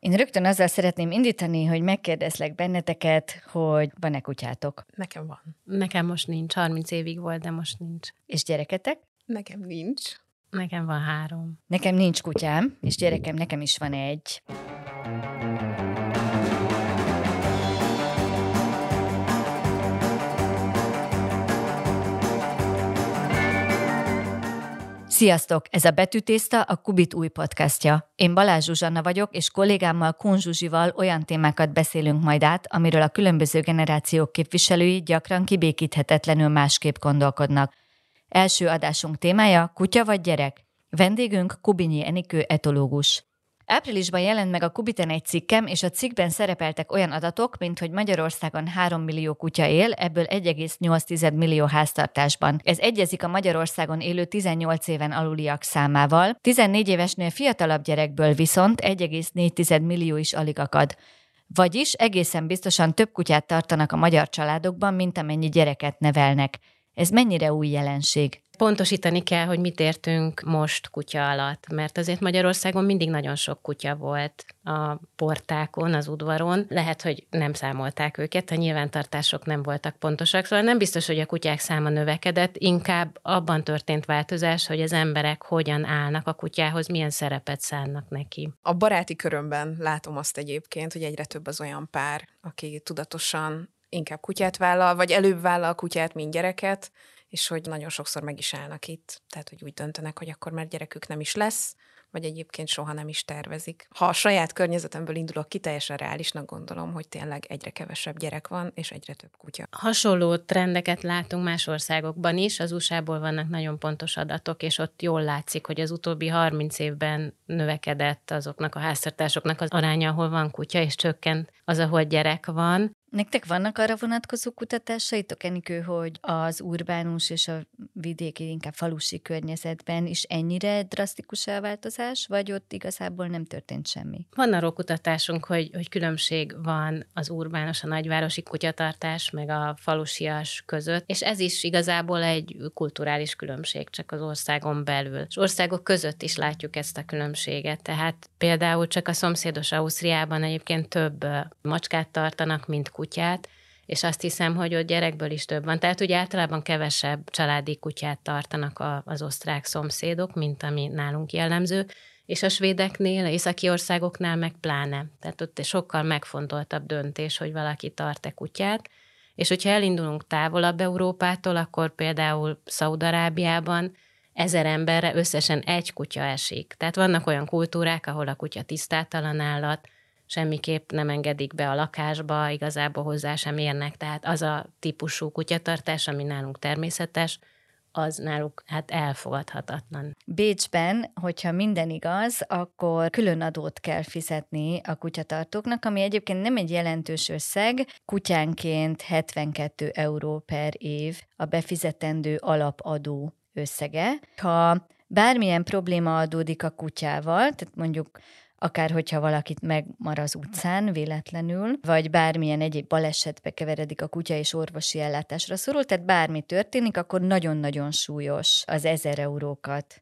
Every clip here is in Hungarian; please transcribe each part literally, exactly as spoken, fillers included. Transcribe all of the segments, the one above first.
Én rögtön azzal szeretném indítani, hogy megkérdezlek benneteket, hogy van-e kutyátok? Nekem van. Nekem most nincs, harminc évig volt, de most nincs. És gyereketek? Nekem nincs. Nekem van három. Nekem nincs kutyám, és gyerekem, nekem is van egy. Sziasztok! Ez a Betűtészta, a Kubit új podcastja. Én Balázs Zsuzsanna vagyok, és kollégámmal, Kunz Zsuzsival olyan témákat beszélünk majd át, amiről a különböző generációk képviselői gyakran kibékíthetetlenül másképp gondolkodnak. Első adásunk témája kutya vagy gyerek? Vendégünk Kubinyi Enikő etológus. Áprilisban jelent meg a Kubiten egy cikkem, és a cikkben szerepeltek olyan adatok, mint hogy Magyarországon három millió kutya él, ebből egy egész nyolc millió háztartásban. Ez egyezik a Magyarországon élő tizennyolc éven aluliak számával, tizennégy évesnél fiatalabb gyerekből viszont egy egész négy millió is alig akad. Vagyis egészen biztosan több kutyát tartanak a magyar családokban, mint amennyi gyereket nevelnek. Ez mennyire új jelenség? Pontosítani kell, hogy mit értünk most kutya alatt, mert azért Magyarországon mindig nagyon sok kutya volt a portákon, az udvaron. Lehet, hogy nem számolták őket, a nyilvántartások nem voltak pontosak, szóval nem biztos, hogy a kutyák száma növekedett, inkább abban történt változás, hogy az emberek hogyan állnak a kutyához, milyen szerepet szánnak neki. A baráti körömben látom azt egyébként, hogy egyre több az olyan pár, aki tudatosan inkább kutyát vállal, vagy előbb vállal kutyát, mint gyereket, és hogy nagyon sokszor meg is állnak itt. Tehát, hogy úgy döntenek, hogy akkor már gyerekük nem is lesz, vagy egyébként soha nem is tervezik. Ha a saját környezetemből indulok ki, teljesen reálisnak gondolom, hogy tényleg egyre kevesebb gyerek van, és egyre több kutya. Hasonló trendeket látunk más országokban is. Az u es á-ból vannak nagyon pontos adatok, és ott jól látszik, hogy az utóbbi harminc évben növekedett azoknak a háztartásoknak az aránya, ahol van kutya, és csökkent az, ahol gyerek van. Nektek vannak arra vonatkozó kutatásaitok, Enikő, hogy az urbánus és a vidéki, inkább falusi környezetben is ennyire drasztikus a változás, vagy ott igazából nem történt semmi? Van arról kutatásunk, hogy, hogy különbség van az urbánus, a nagyvárosi kutyatartás, meg a falusias között, és ez is igazából egy kulturális különbség csak az országon belül. És országok között is látjuk ezt a különbséget, tehát például csak a szomszédos Ausztriában egyébként több macskát tartanak, mint kutyát. kutyát, és azt hiszem, hogy ott gyerekből is több van. Tehát ugye általában kevesebb családi kutyát tartanak a, az osztrák szomszédok, mint ami nálunk jellemző, és a svédeknél, északi országoknál meg pláne. Tehát ott sokkal megfontoltabb döntés, hogy valaki tart-e kutyát, és hogyha elindulunk távolabb Európától, akkor például Szaud-Arábiában ezer emberre összesen egy kutya esik. Tehát vannak olyan kultúrák, ahol a kutya tisztátalan állat, semmiképp nem engedik be a lakásba, igazából hozzá sem érnek, tehát az a típusú kutyatartás, ami nálunk természetes, az náluk hát elfogadhatatlan. Bécsben, hogyha minden igaz, akkor külön adót kell fizetni a kutyatartóknak, ami egyébként nem egy jelentős összeg, kutyánként hetvenkét euró per év a befizetendő alapadó összege. Ha bármilyen probléma adódik a kutyával, tehát mondjuk akár hogyha valakit megmar az utcán véletlenül, vagy bármilyen egyéb balesetbe keveredik a kutya és orvosi ellátásra szorul, tehát bármi történik, akkor nagyon-nagyon súlyos az ezer eurókat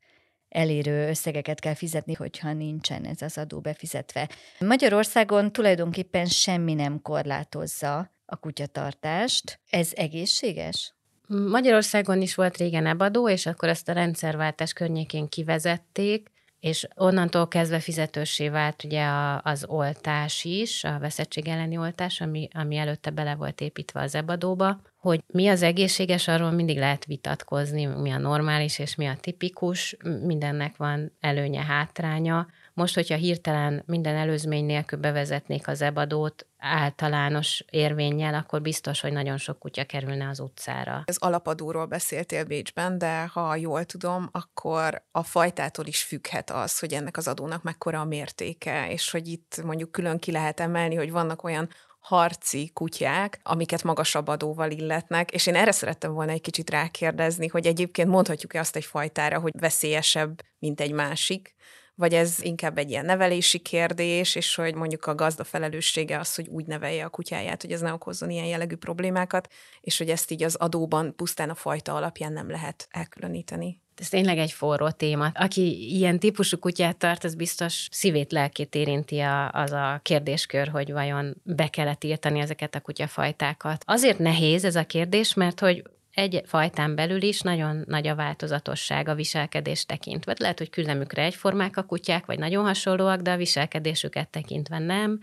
elérő összegeket kell fizetni, hogyha nincsen ez az adó befizetve. Magyarországon tulajdonképpen semmi nem korlátozza a kutyatartást. Ez egészséges? Magyarországon is volt régen ebbadó, és akkor ezt a rendszerváltás környékén kivezették, és onnantól kezdve fizetőssé vált ugye a, az oltás is, a veszettség elleni oltás, ami, ami előtte bele volt építve az ebadóba, hogy mi az egészséges, arról mindig lehet vitatkozni, mi a normális és mi a tipikus, mindennek van előnye, hátránya. Most, hogyha hirtelen minden előzmény nélkül bevezetnék az ebadót általános érvénnyel, akkor biztos, hogy nagyon sok kutya kerülne az utcára. Az alapadóról beszéltél Bécsben, de ha jól tudom, akkor a fajtától is függhet az, hogy ennek az adónak mekkora a mértéke, és hogy itt mondjuk külön ki lehet emelni, hogy vannak olyan harci kutyák, amiket magasabb adóval illetnek, és én erre szerettem volna egy kicsit rákérdezni, hogy egyébként mondhatjuk-e azt egy fajtára, hogy veszélyesebb, mint egy másik, vagy ez inkább egy ilyen nevelési kérdés, és hogy mondjuk a gazda felelőssége az, hogy úgy nevelje a kutyáját, hogy ez ne okozzon ilyen jellegű problémákat, és hogy ezt így az adóban pusztán a fajta alapján nem lehet elkülöníteni. Ez tényleg egy forró téma. Aki ilyen típusú kutyát tart, az biztos szívét, lelkét érinti a, az a kérdéskör, hogy vajon be kellett írtani ezeket a kutyafajtákat. Azért nehéz ez a kérdés, mert hogy egy fajtán belül is nagyon nagy a változatosság a viselkedés tekintve. Lehet, hogy küllemükre egyformák a kutyák, vagy nagyon hasonlóak, de a viselkedésüket tekintve nem.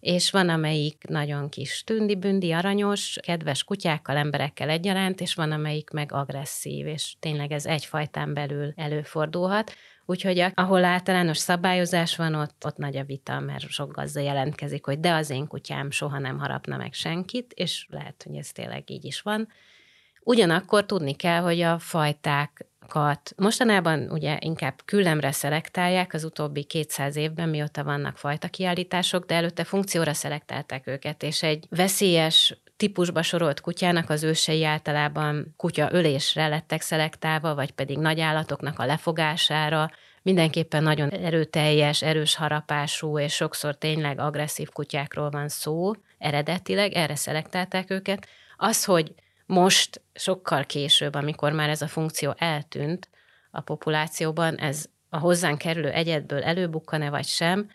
És van, amelyik nagyon kis tündi-bündi, aranyos, kedves kutyákkal, emberekkel egyaránt, és van, amelyik meg agresszív, és tényleg ez egyfajtán belül előfordulhat. Úgyhogy ahol általános szabályozás van, ott, ott nagy a vita, mert sok gazda jelentkezik, hogy de az én kutyám soha nem harapna meg senkit, és lehet, hogy ez tényleg így is van. Ugyanakkor tudni kell, hogy a fajtákat mostanában ugye inkább küllemre szelektálják az utóbbi kétszáz évben, mióta vannak fajta kiállítások, de előtte funkcióra szelektálták őket, és egy veszélyes típusba sorolt kutyának az ősei általában kutyaölésre lettek szelektálva, vagy pedig nagy állatoknak a lefogására, mindenképpen nagyon erőteljes, erős harapású, és sokszor tényleg agresszív kutyákról van szó eredetileg, erre szelektálták őket. Az, hogy most sokkal később, amikor már ez a funkció eltűnt a populációban, ez a hozzánk kerülő egyedből előbukkane vagy sem,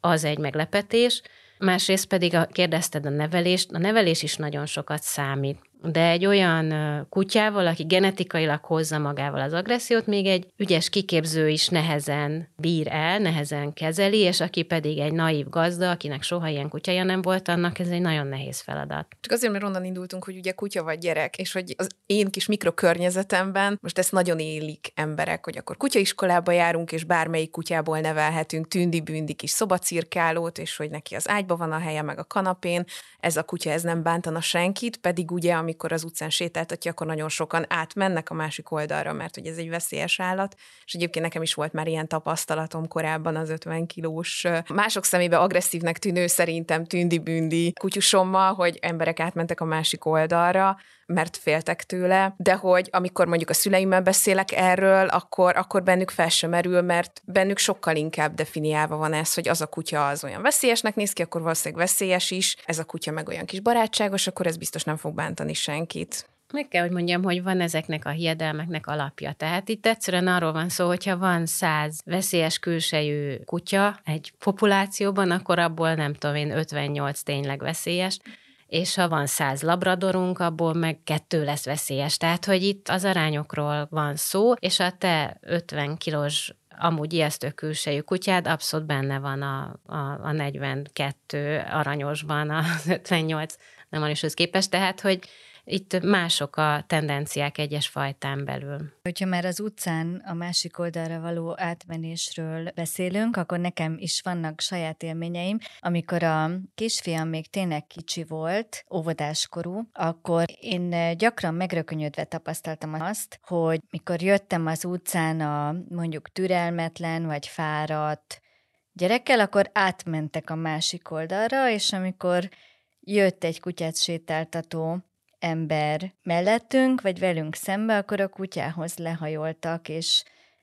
az egy meglepetés. Másrészt pedig a, kérdezted a nevelést, a nevelés is nagyon sokat számít. De egy olyan kutyával, aki genetikailag hozza magával az agressziót, még egy ügyes kiképző is nehezen bír el, nehezen kezeli, és aki pedig egy naív gazda, akinek soha ilyen kutyája nem volt, annak ez egy nagyon nehéz feladat. Csak azért, mert onnan indultunk, hogy ugye kutya vagy gyerek, és hogy az én kis mikrokörnyezetemben most ezt nagyon élik emberek, hogy akkor kutyaiskolába járunk, és bármelyik kutyából nevelhetünk tündi-bündi kis szobacirkálót, és hogy neki az ágyba van a helye, meg a kanapén, ez a kutya, ez nem bántana senkit, pedig ugye, ami amikor az utcán sétáltatja, akkor nagyon sokan átmennek a másik oldalra, mert hogy ez egy veszélyes állat, és egyébként nekem is volt már ilyen tapasztalatom korábban az ötven kilós, mások szemébe agresszívnek tűnő, szerintem tündi-bündi kutyusommal, hogy emberek átmentek a másik oldalra, mert féltek tőle, de hogy amikor mondjuk a szüleimmel beszélek erről, akkor, akkor bennük fel sem merül, mert bennük sokkal inkább definiálva van ez, hogy az a kutya az olyan veszélyesnek néz ki, akkor valószínűleg veszélyes is, ez a kutya meg olyan kis barátságos, akkor ez biztos nem fog bántani senkit. Meg kell, hogy mondjam, hogy van ezeknek a hiedelmeknek alapja. Tehát itt egyszerűen arról van szó, hogyha van száz veszélyes külsejű kutya egy populációban, akkor abból nem tudom én, ötvennyolc tényleg veszélyes, és ha van száz labradorunk, abból meg kettő lesz veszélyes. Tehát, hogy itt az arányokról van szó, és a te ötven kilós amúgy ijesztő külsejű kutyád abszolút benne van a, a, a negyvenkettő aranyosban, az ötvennyolc nem van is ősz képest, tehát, hogy itt mások a tendenciák egyes fajtán belül. Hogyha már az utcán a másik oldalra való átmenésről beszélünk, akkor nekem is vannak saját élményeim. Amikor a kisfiam még tényleg kicsi volt, óvodáskorú, akkor én gyakran megrökönyödve tapasztaltam azt, hogy mikor jöttem az utcán a mondjuk türelmetlen vagy fáradt gyerekkel, akkor átmentek a másik oldalra, és amikor jött egy kutyát sétáltató ember mellettünk, vagy velünk szembe, akkor a kutyához lehajoltak, és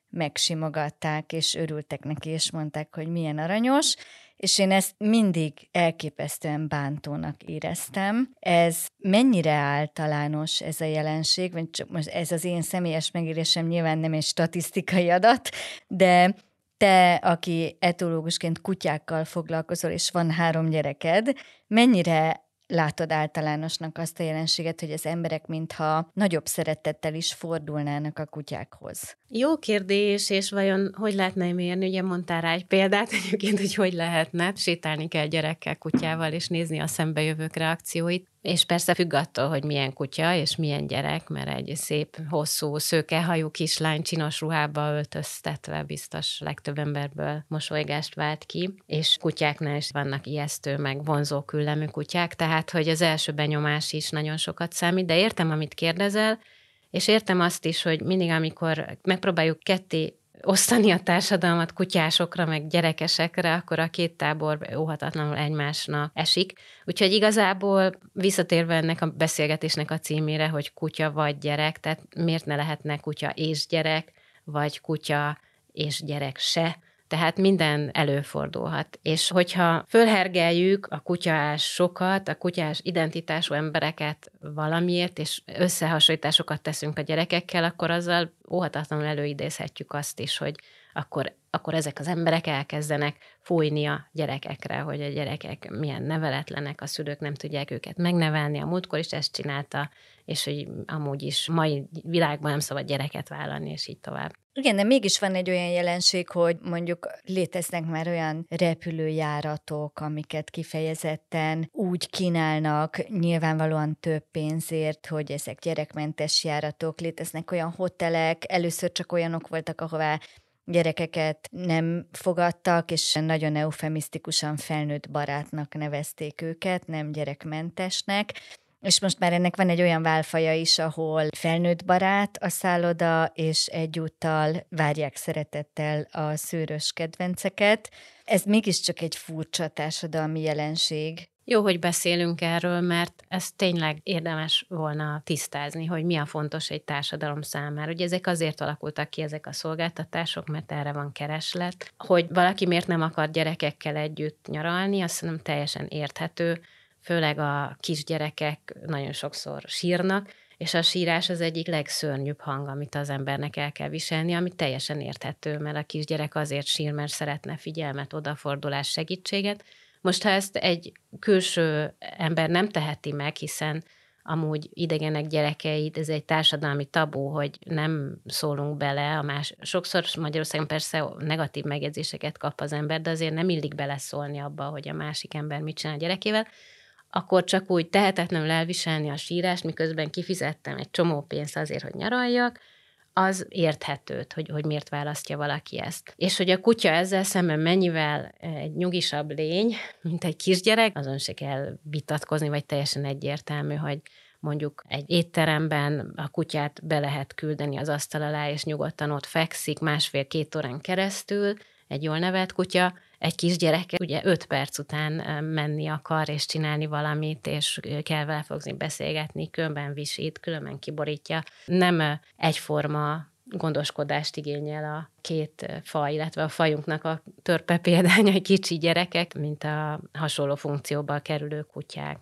megsimogatták, és örültek neki, és mondták, hogy milyen aranyos, és én ezt mindig elképesztően bántónak éreztem. Ez mennyire általános ez a jelenség, vagy csak most ez az én személyes megélésem nyilván nem egy statisztikai adat, de te, aki etológusként kutyákkal foglalkozol, és van három gyereked, mennyire látod általánosnak azt a jelenséget, hogy az emberek mintha nagyobb szeretettel is fordulnának a kutyákhoz? Jó kérdés, és vajon hogy lehetne mérni? Ugye mondtál rá egy példát egyébként, hogy hogy lehetne. Sétálni kell gyerekkel, kutyával, és nézni a szembejövők reakcióit. És persze függ attól, hogy milyen kutya és milyen gyerek, mert egy szép, hosszú, szőkehajú kislány csinos ruhába öltöztetve biztos legtöbb emberből mosolygást vált ki, és kutyáknál is vannak ijesztő, meg vonzó küllemű kutyák, tehát hogy az első benyomás is nagyon sokat számít, de értem, amit kérdezel, és értem azt is, hogy mindig, amikor megpróbáljuk ketté osztani a társadalmat kutyásokra, meg gyerekesekre, akkor a két tábor óhatatlanul egymásnak esik. Úgyhogy igazából visszatérve ennek a beszélgetésnek a címére, hogy kutya vagy gyerek, tehát miért ne lehetne kutya és gyerek, vagy kutya és gyerek se. Tehát minden előfordulhat. És hogyha fölhergeljük a kutyásokat, a kutyás identitású embereket valamiért, és összehasonlításokat teszünk a gyerekekkel, akkor azzal óhatatlanul előidézhetjük azt is, hogy akkor, akkor ezek az emberek elkezdenek fújni a gyerekekre, hogy a gyerekek milyen neveletlenek, a szülők nem tudják őket megnevelni, a múltkor is ezt csinálta, és hogy amúgy is mai világban nem szabad gyereket vállalni, és így tovább. Igen, de mégis van egy olyan jelenség, hogy mondjuk léteznek már olyan repülőjáratok, amiket kifejezetten úgy kínálnak, nyilvánvalóan több pénzért, hogy ezek gyerekmentes járatok, léteznek olyan hotelek, először csak olyanok voltak, ahová gyerekeket nem fogadtak, és nagyon eufemisztikusan felnőtt barátnak nevezték őket, nem gyerekmentesnek. És most már ennek van egy olyan válfaja is, ahol felnőtt barát a szálloda, és egyúttal várják szeretettel a szőrös kedvenceket. Ez mégiscsak egy furcsa társadalmi jelenség. Jó, hogy beszélünk erről, mert ez tényleg érdemes volna tisztázni, hogy mi a fontos egy társadalom számára. Ugye ezek azért alakultak ki ezek a szolgáltatások, mert erre van kereslet. Hogy valaki miért nem akar gyerekekkel együtt nyaralni, azt hiszem teljesen érthető, főleg a kisgyerekek nagyon sokszor sírnak, és a sírás az egyik legszörnyűbb hang, amit az embernek el kell viselni, ami teljesen érthető, mert a kisgyerek azért sír, mert szeretne figyelmet, odafordulást, segítséget. Most, ha ezt egy külső ember nem teheti meg, hiszen amúgy idegenek gyerekeit, ez egy társadalmi tabú, hogy nem szólunk bele a más. Sokszor Magyarországon persze negatív megjegyzéseket kap az ember, de azért nem illik beleszólni abba, hogy a másik ember mit csinál a gyerekével, akkor csak úgy tehetetlenül elviselni a sírást, miközben kifizettem egy csomó pénzt azért, hogy nyaraljak, az érthetőt, hogy, hogy miért választja valaki ezt. És hogy a kutya ezzel szemben mennyivel egy nyugisabb lény, mint egy kisgyerek, azon se kell vitatkozni, vagy teljesen egyértelmű, hogy mondjuk egy étteremben a kutyát be lehet küldeni az asztal alá, és nyugodtan ott fekszik másfél-két órán keresztül, egy jól nevelt kutya, egy kisgyerek ugye öt perc után menni akar, és csinálni valamit, és kell vele fogni beszélgetni, különben visít, különben kiborítja. Nem egyforma gondoskodást igényel a két faj, illetve a fajunknak a törpe példányai kicsi gyerekek, mint a hasonló funkcióba kerülő kutyák.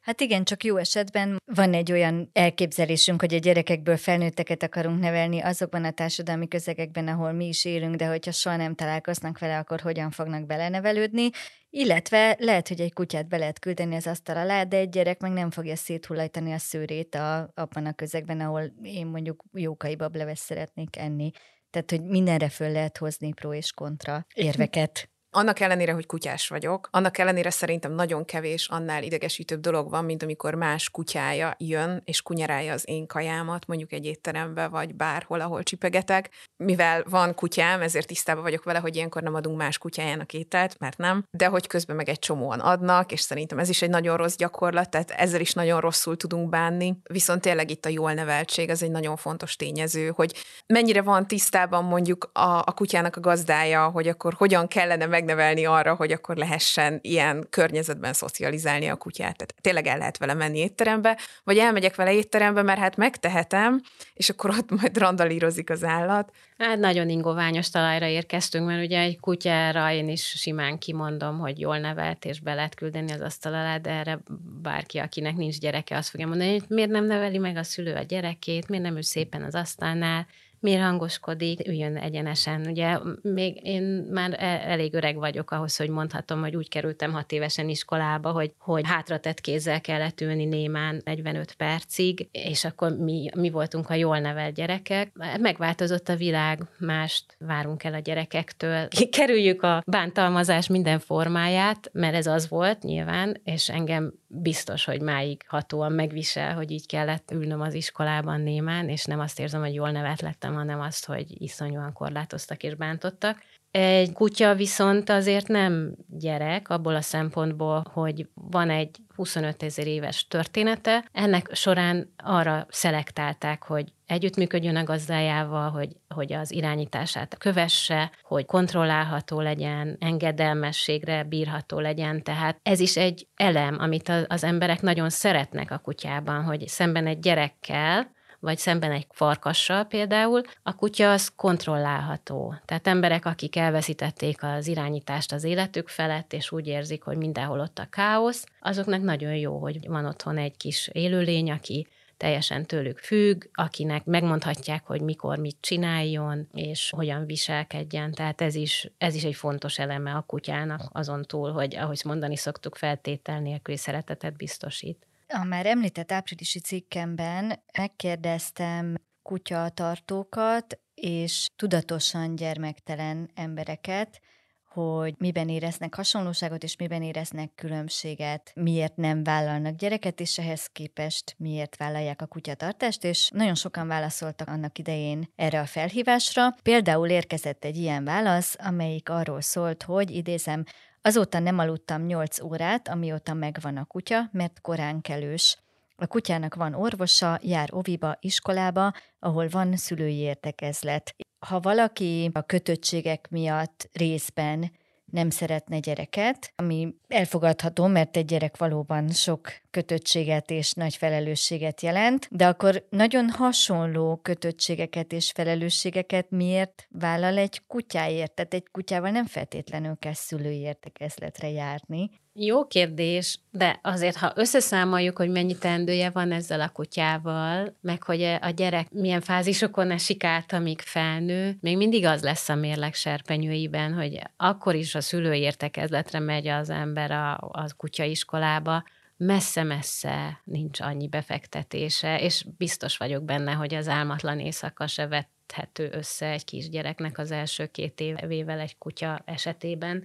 Hát igen, csak jó esetben van egy olyan elképzelésünk, hogy a gyerekekből felnőtteket akarunk nevelni azokban a társadalmi közegekben, ahol mi is élünk, de hogyha soha nem találkoznak vele, akkor hogyan fognak belenevelődni, illetve lehet, hogy egy kutyát be lehet küldeni az asztal alá, de egy gyerek meg nem fogja széthullajtani a szőrét a, abban a közegben, ahol én mondjuk jókai bableves szeretnék enni. Tehát, hogy mindenre föl lehet hozni pró és kontra érveket. Annak ellenére, hogy kutyás vagyok, annak ellenére szerintem nagyon kevés, annál idegesítőbb dolog van, mint amikor más kutyája jön, és kunyerálja az én kajámat, mondjuk egy étterembe, vagy bárhol, ahol csipegetek. Mivel van kutyám, ezért tisztában vagyok vele, hogy ilyenkor nem adunk más kutyájának ételt, mert nem, de hogy közben meg egy csomóan adnak, és szerintem ez is egy nagyon rossz gyakorlat, tehát ezzel is nagyon rosszul tudunk bánni. Viszont tényleg itt a jól neveltség, az egy nagyon fontos tényező, hogy mennyire van tisztában mondjuk a, a kutyának a gazdája, hogy akkor hogyan kellene meg nevelni arra, hogy akkor lehessen ilyen környezetben szocializálni a kutyát. Tehát tényleg el lehet vele menni étterembe, vagy elmegyek vele étterembe, mert hát megtehetem, és akkor ott majd randalírozik az állat. Hát nagyon ingoványos talajra érkeztünk, mert ugye egy kutyára én is simán kimondom, hogy jól nevelt, és be lehet küldeni az asztal alá, de erre bárki, akinek nincs gyereke, azt fogja mondani, hogy miért nem neveli meg a szülő a gyerekét, miért nem ül szépen az asztalnál, miért hangoskodik, üljön egyenesen. Ugye még én már elég öreg vagyok ahhoz, hogy mondhatom, hogy úgy kerültem hat évesen iskolába, hogy, hogy hátratett kézzel kellett ülni némán negyvenöt percig, és akkor mi, mi voltunk a jól nevelt gyerekek. Megváltozott a világ, mást várunk el a gyerekektől. Kerüljük a bántalmazás minden formáját, mert ez az volt nyilván, és engem biztos, hogy máig hatóan megvisel, hogy így kellett ülnöm az iskolában némán, és nem azt érzem, hogy jól nevelt lettem, hanem azt, hogy iszonyúan korlátoztak és bántottak. Egy kutya viszont azért nem gyerek, abból a szempontból, hogy van egy huszonöt ezer éves története. Ennek során arra szelektálták, hogy együttműködjön a gazdájával, hogy, hogy az irányítását kövesse, hogy kontrollálható legyen, engedelmességre bírható legyen. Tehát ez is egy elem, amit az emberek nagyon szeretnek a kutyában, hogy szemben egy gyerekkel, vagy szemben egy farkassal például, a kutya az kontrollálható. Tehát emberek, akik elveszítették az irányítást az életük felett, és úgy érzik, hogy mindenhol ott a káosz, azoknak nagyon jó, hogy van otthon egy kis élőlény, aki teljesen tőlük függ, akinek megmondhatják, hogy mikor mit csináljon, és hogyan viselkedjen. Tehát ez is, ez is egy fontos eleme a kutyának, azon túl, hogy ahogy mondani szoktuk, feltétel nélküli szeretetet biztosít. A már említett áprilisi cikkemben megkérdeztem kutyatartókat és tudatosan gyermektelen embereket, hogy miben éreznek hasonlóságot, és miben éreznek különbséget, miért nem vállalnak gyereket, és ehhez képest miért vállalják a kutyatartást, és nagyon sokan válaszoltak annak idején erre a felhívásra. Például érkezett egy ilyen válasz, amelyik arról szólt, hogy idézem, azóta nem aludtam nyolc órát, amióta megvan a kutya, mert korán kelős. A kutyának van orvosa, jár oviba, iskolába, ahol van szülői értekezlet. Ha valaki a kötöttségek miatt részben nem szeretne gyereket, ami elfogadható, mert egy gyerek valóban sok kötöttséget és nagy felelősséget jelent, de akkor nagyon hasonló kötöttségeket és felelősségeket miért vállal egy kutyáért? Tehát egy kutyával nem feltétlenül kell szülői értekezletre járni. Jó kérdés, de azért, ha összeszámoljuk, hogy mennyi teendője van ezzel a kutyával, meg hogy a gyerek milyen fázisokon esik át, amíg felnő, még mindig az lesz a mérleg serpenyőiben, hogy akkor is a szülői értekezletre megy az ember a, a kutyaiskolába, messze-messze nincs annyi befektetése, és biztos vagyok benne, hogy az álmatlan éjszaka se vethető össze egy kisgyereknek az első két évével egy kutya esetében.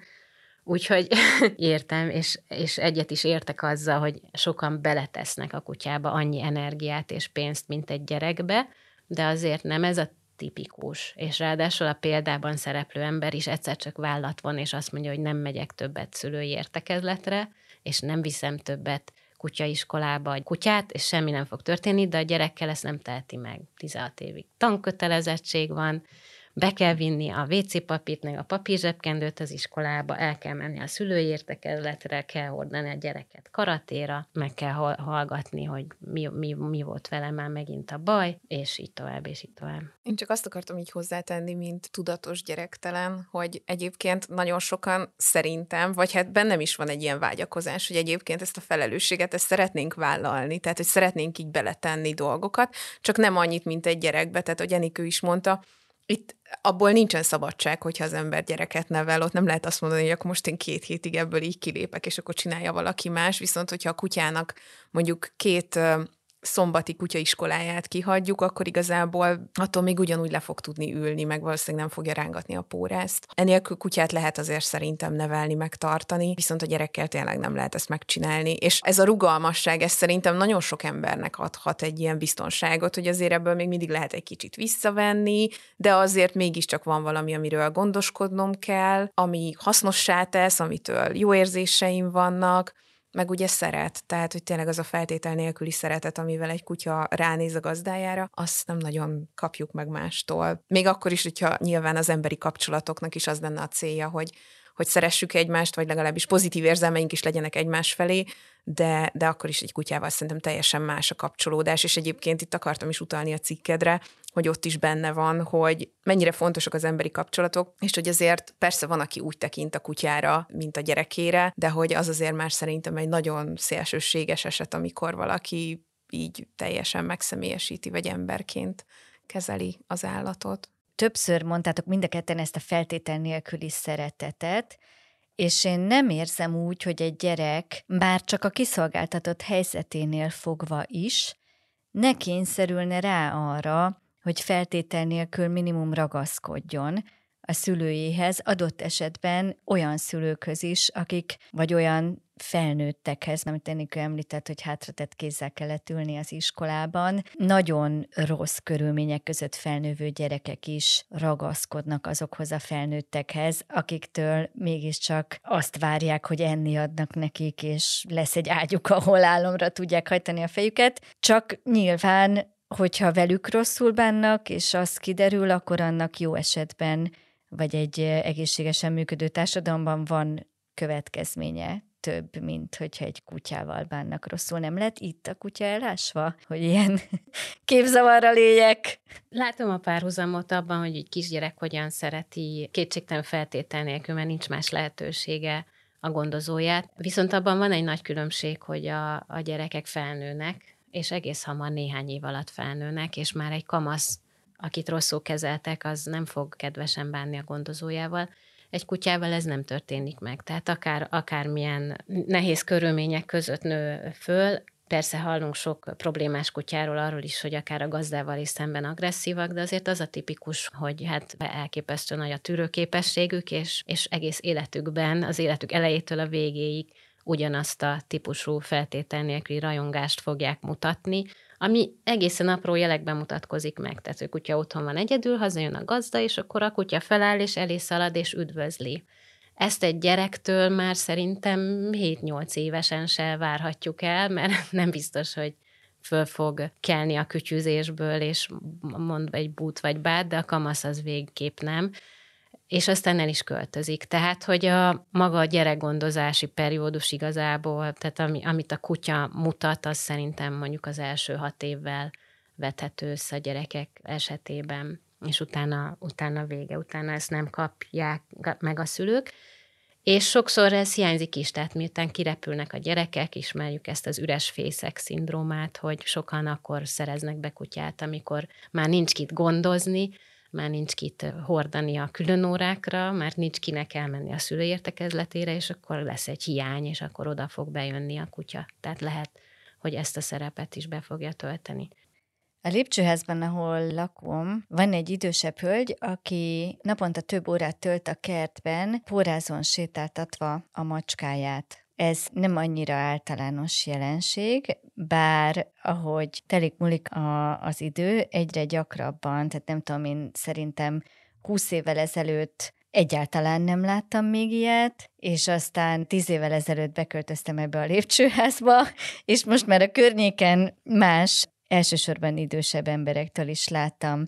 Úgyhogy értem, és, és egyet is értek azzal, hogy sokan beletesznek a kutyába annyi energiát és pénzt, mint egy gyerekbe, de azért nem ez a tipikus. És ráadásul a példában szereplő ember is egyszer csak vállat van, és azt mondja, hogy nem megyek többet szülői értekezletre, és nem viszem többet kutyaiskolába a kutyát, és semmi nem fog történni, de a gyerekkel ezt nem teheti meg tizenhat évig. Tankötelezettség van, be kell vinni a vé cé papírt, meg a papírzsebkendőt az iskolába, el kell menni a szülői értekezletre, kell hordani a gyereket karatéra, meg kell hallgatni, hogy mi, mi, mi volt vele már megint a baj, és így tovább, és így tovább. Én csak azt akartam így hozzátenni, mint tudatos gyerektelen, hogy egyébként nagyon sokan szerintem, vagy hát bennem is van egy ilyen vágyakozás, hogy egyébként ezt a felelősséget, ezt szeretnénk vállalni, tehát hogy szeretnénk így beletenni dolgokat, csak nem annyit, mint egy gyerekbe, tehát ahogy Enikő is mondta, itt abból nincsen szabadság, hogyha az ember gyereket nevel, ott nem lehet azt mondani, hogy akkor most én két hétig ebből így kilépek, és akkor csinálja valaki más, viszont hogyha a kutyának mondjuk két szombati kutyaiskoláját kihagyjuk, akkor igazából attól még ugyanúgy le fog tudni ülni, meg valószínűleg nem fogja rángatni a pórázt. Enélkül kutyát lehet azért szerintem nevelni, megtartani, viszont a gyerekkel tényleg nem lehet ezt megcsinálni. És ez a rugalmasság, ez szerintem nagyon sok embernek adhat egy ilyen biztonságot, hogy azért ebből még mindig lehet egy kicsit visszavenni, de azért mégiscsak van valami, amiről gondoskodnom kell, ami hasznossá tesz, amitől jó érzéseim vannak, meg ugye szeret, tehát hogy tényleg az a feltétel nélküli szeretet, amivel egy kutya ránéz a gazdájára, azt nem nagyon kapjuk meg mástól. Még akkor is, hogyha nyilván az emberi kapcsolatoknak is az lenne a célja, hogy, hogy szeressük egymást, vagy legalábbis pozitív érzelmeink is legyenek egymás felé, de, de akkor is egy kutyával szerintem teljesen más a kapcsolódás, és egyébként itt akartam is utalni a cikkedre, hogy ott is benne van, hogy mennyire fontosak az emberi kapcsolatok, és hogy azért persze van, aki úgy tekint a kutyára, mint a gyerekére, de hogy az azért már szerintem egy nagyon szélsőséges eset, amikor valaki így teljesen megszemélyesíti, vagy emberként kezeli az állatot. Többször mondtátok mind a ketten ezt a feltétel nélküli szeretetet, és én nem érzem úgy, hogy egy gyerek bár csak a kiszolgáltatott helyzeténél fogva is ne kényszerülne rá arra, hogy feltétel nélkül minimum ragaszkodjon a szülőjéhez, adott esetben olyan szülőkhöz is, akik vagy olyan felnőttekhez, amit Enikő említett, hogy hátratett kézzel kellett ülni az iskolában. Nagyon rossz körülmények között felnővő gyerekek is ragaszkodnak azokhoz a felnőttekhez, akiktől mégiscsak azt várják, hogy enni adnak nekik, és lesz egy ágyuk, ahol álomra tudják hajtani a fejüket. Csak nyilván, hogyha velük rosszul bánnak, és az kiderül, akkor annak jó esetben, vagy egy egészségesen működő társadalomban van következménye. több, mint hogyha egy kutyával bánnak rosszul. Nem lett itt a kutya elásva, hogy ilyen képzavarra légyek? Látom a párhuzamot abban, hogy egy kisgyerek hogyan szereti kétségtelen feltétel nélkül, mert nincs más lehetősége a gondozóját. Viszont abban van egy nagy különbség, hogy a, a gyerekek felnőnek, és egész hamar néhány év alatt felnőnek, és már egy kamasz, akit rosszul kezeltek, az nem fog kedvesen bánni a gondozójával. Egy kutyával ez nem történik meg. Tehát akár, akármilyen nehéz körülmények között nő föl. Persze hallunk sok problémás kutyáról, arról is, hogy akár a gazdával is szemben agresszívak, de azért az a tipikus, hogy hát elképesztő nagy a tűrőképességük, és, és egész életükben, az életük elejétől a végéig ugyanazt a típusú feltétel nélküli rajongást fogják mutatni, ami egészen apró jelekben mutatkozik meg. Tehát, hogy kutya otthon van egyedül, hazajön a gazda, és akkor a kutya feláll, és elé szalad, és üdvözli. Ezt egy gyerektől már szerintem hét-nyolc évesen se várhatjuk el, mert nem biztos, hogy föl fog kelni a kütyüzésből, és mond egy bút vagy bát, de a kamasz az végképp nem. És aztán el is költözik. Tehát, hogy a maga a gyerekgondozási periódus igazából, tehát ami, amit a kutya mutat, az szerintem mondjuk az első hat évvel vethető össze a gyerekek esetében, és utána, utána vége, utána ezt nem kapják meg a szülők. És sokszor ez hiányzik is, tehát miután kirepülnek a gyerekek, ismerjük ezt az üres fészek szindrómát, hogy sokan akkor szereznek be kutyát, amikor már nincs kit gondozni, már nincs kit hordani a különórákra, már nincs kinek elmenni a szülői értekezletére, és akkor lesz egy hiány, és akkor oda fog bejönni a kutya. Tehát lehet, hogy ezt a szerepet is be fogja tölteni. A lépcsőházban, ahol lakom, van egy idősebb hölgy, aki naponta több órát tölt a kertben, pórázon sétáltatva a macskáját. Ez nem annyira általános jelenség, bár ahogy telik múlik a, az idő, egyre gyakrabban, tehát nem tudom, én szerintem húsz évvel ezelőtt egyáltalán nem láttam még ilyet, és aztán tíz évvel ezelőtt beköltöztem ebbe a lépcsőházba, és most már a környéken más, elsősorban idősebb emberektől is láttam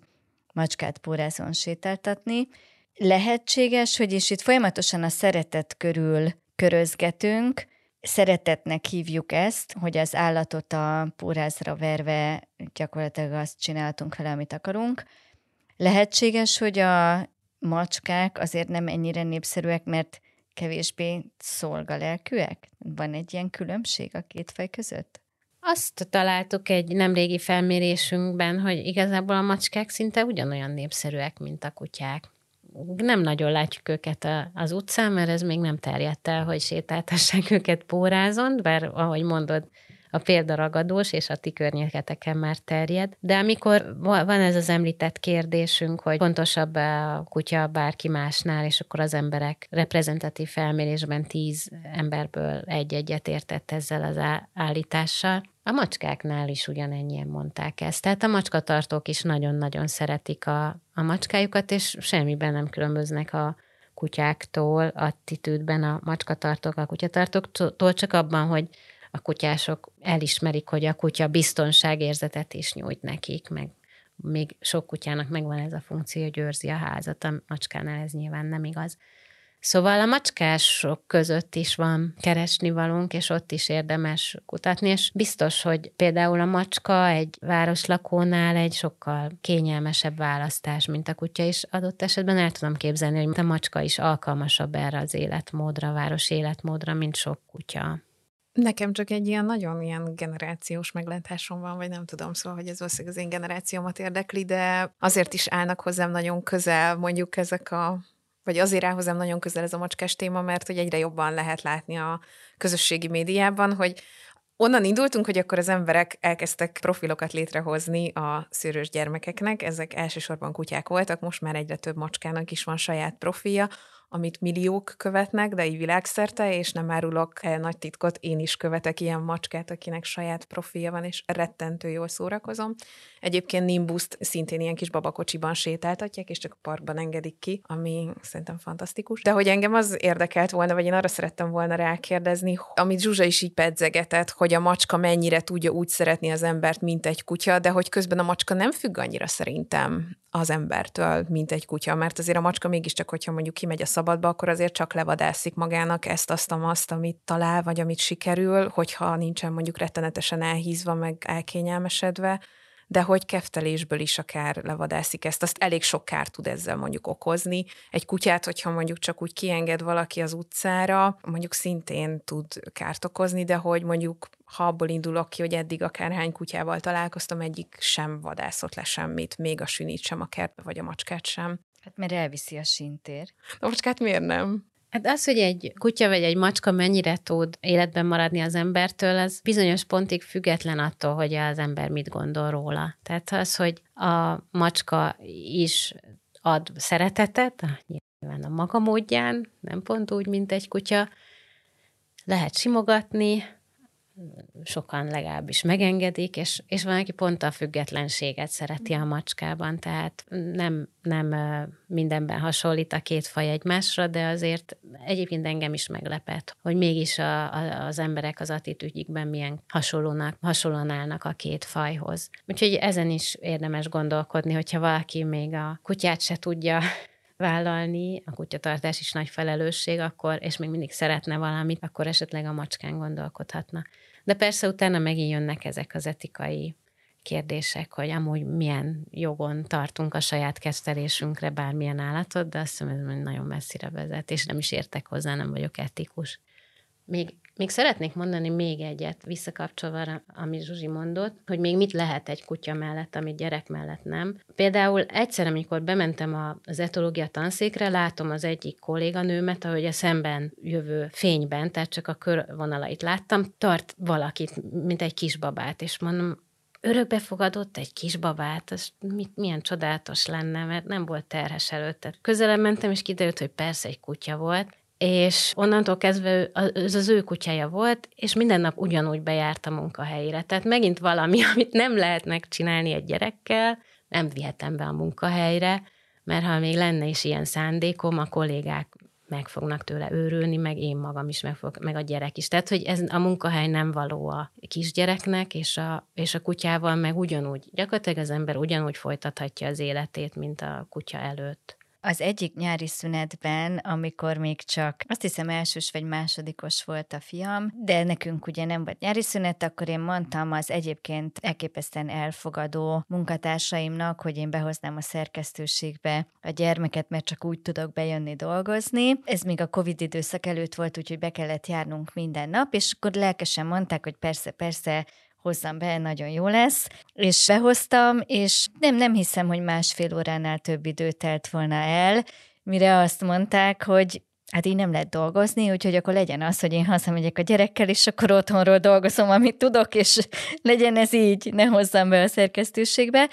macskát pórázon sétáltatni. Lehetséges, hogy is itt folyamatosan a szeretet körül körözgetünk, szeretetnek hívjuk ezt, hogy az állatot a pórázra verve gyakorlatilag azt csináltunk vele, amit akarunk. Lehetséges, hogy a macskák azért nem ennyire népszerűek, mert kevésbé szolgalelkűek? Van egy ilyen különbség a két faj között? Azt találtuk egy nemrégi felmérésünkben, hogy igazából a macskák szinte ugyanolyan népszerűek, mint a kutyák. Nem nagyon látjuk őket az utcán, mert ez még nem terjedt el, hogy sétáltassák őket pórázon, bár ahogy mondod, a példaragadós és a ti környéketeken már terjed. De amikor van ez az említett kérdésünk, hogy fontosabb a kutya bárki másnál, és akkor az emberek reprezentatív felmérésben tíz emberből egy-egyet értett ezzel az állítással. A macskáknál is ugyanennyien mondták ezt. Tehát a macskatartók is nagyon-nagyon szeretik a, a macskájukat, és semmiben nem különböznek a kutyáktól, attitűdben a macskatartók, a kutyatartóktól, csak abban, hogy a kutyások elismerik, hogy a kutya biztonságérzetet is nyújt nekik, meg még sok kutyának megvan ez a funkció, hogy őrzi a házat, a macskánál ez nyilván nem igaz. Szóval a macskások között is van keresnivalónk, és ott is érdemes kutatni, és biztos, hogy például a macska egy városlakónál egy sokkal kényelmesebb választás, mint a kutya, és adott esetben el tudom képzelni, hogy a macska is alkalmasabb erre az életmódra, a város életmódra, mint sok kutya. Nekem csak egy ilyen nagyon ilyen generációs meglátásom van, vagy nem tudom, szóval, hogy ez valószínűleg az én generációmat érdekli, de azért is állnak hozzám nagyon közel, mondjuk ezek a, vagy azért áll hozzám nagyon közel ez a macskás téma, mert hogy egyre jobban lehet látni a közösségi médiában, hogy onnan indultunk, hogy akkor az emberek elkezdtek profilokat létrehozni a szőrös gyermekeknek, ezek elsősorban kutyák voltak, most már egyre több macskának is van saját profilja, amit milliók követnek, de így világszerte, és nem árulok el nagy titkot, én is követek ilyen macskát, akinek saját profilja van, és rettentő jól szórakozom. Egyébként Nimbust szintén ilyen kis babakocsiban sétáltatják, és csak a parkban engedik ki, ami szerintem fantasztikus. De hogy engem az érdekelt volna, vagy én arra szerettem volna rákérdezni, amit Zsuzsa is így pedzegetett, hogy a macska mennyire tudja úgy szeretni az embert, mint egy kutya, de hogy közben a macska nem függ annyira szerintem az embertől, mint egy kutya, mert azért a macska mégiscsak, hogyha mondjuk kimegy a szabadba, akkor azért csak levadászik magának ezt, azt, azt, amit talál, vagy amit sikerül, hogyha nincsen mondjuk rettenetesen elhízva, meg elkényelmesedve, de hogy keftelésből is akár levadászik ezt, azt elég sok kárt tud ezzel mondjuk okozni. Egy kutyát, hogyha mondjuk csak úgy kienged valaki az utcára, mondjuk szintén tud kárt okozni, de hogy mondjuk ha abból indulok ki, hogy eddig akárhány kutyával találkoztam, egyik sem vadászott le semmit, még a sünit sem, a kertbe, vagy a macskát sem. Hát mert elviszi a síntér. A macskát miért nem? Hát az, hogy egy kutya vagy egy macska mennyire tud életben maradni az embertől, az bizonyos pontig független attól, hogy az ember mit gondol róla. Tehát az, hogy a macska is ad szeretetet, nyilván a maga módján, nem pont úgy, mint egy kutya, lehet simogatni, sokan legalábbis megengedik, és, és van, aki pont a függetlenséget szereti a macskában, tehát nem, nem mindenben hasonlít a két faj egymásra, de azért egyébként engem is meglepett, hogy mégis a, a, az emberek az attitűdjükben milyen hasonlónak, hasonlóan állnak a két fajhoz. Úgyhogy ezen is érdemes gondolkodni, hogyha valaki még a kutyát se tudja vállalni, a kutyatartás is nagy felelősség, akkor, és még mindig szeretne valamit, akkor esetleg a macskán gondolkodhatna. De persze utána megint jönnek ezek az etikai kérdések, hogy amúgy milyen jogon tartunk a saját kesztelésünkre bármilyen állatot, de azt hiszem, ez nagyon messzire vezet, és nem is értek hozzá, nem vagyok etikus. Még, még szeretnék mondani még egyet, visszakapcsolva, amit Zsuzsi mondott, hogy még mit lehet egy kutya mellett, amit gyerek mellett nem. Például egyszer, amikor bementem az etológia tanszékre, látom az egyik kolléganőmet, ahogy a szemben jövő fényben, tehát csak a körvonalait láttam, tart valakit, mint egy kisbabát, és mondom, örökbefogadott egy kisbabát, az mit, milyen csodálatos lenne, mert nem volt terhes előtte. Közelebb mentem, és kiderült, hogy persze egy kutya volt, és onnantól kezdve ez az ő kutyája volt, és minden nap ugyanúgy bejárt a munkahelyére. Tehát megint valami, amit nem lehetnek csinálni egy gyerekkel, nem vihetem be a munkahelyre, mert ha még lenne is ilyen szándékom, a kollégák meg fognak tőle őrülni, meg én magam is, meg, fog, meg a gyerek is. Tehát, hogy ez a munkahely nem való a kisgyereknek, és a, és a kutyával meg ugyanúgy, gyakorlatilag az ember ugyanúgy folytathatja az életét, mint a kutya előtt. Az egyik nyári szünetben, amikor még csak azt hiszem elsős vagy másodikos volt a fiam, de nekünk ugye nem volt nyári szünet, akkor én mondtam az egyébként elképesztően elfogadó munkatársaimnak, hogy én behoznám a szerkesztőségbe a gyermeket, mert csak úgy tudok bejönni dolgozni. Ez még a Covid időszak előtt volt, úgyhogy be kellett járnunk minden nap, és akkor lelkesen mondták, hogy persze, persze, hozzam be, nagyon jó lesz, és behoztam, és nem, nem hiszem, hogy másfél óránál több idő telt volna el, mire azt mondták, hogy hát így nem lehet dolgozni, úgyhogy akkor legyen az, hogy én hazamegyek a gyerekkel, és akkor otthonról dolgozom, amit tudok, és legyen ez így, ne hozzam be a szerkesztőségbe.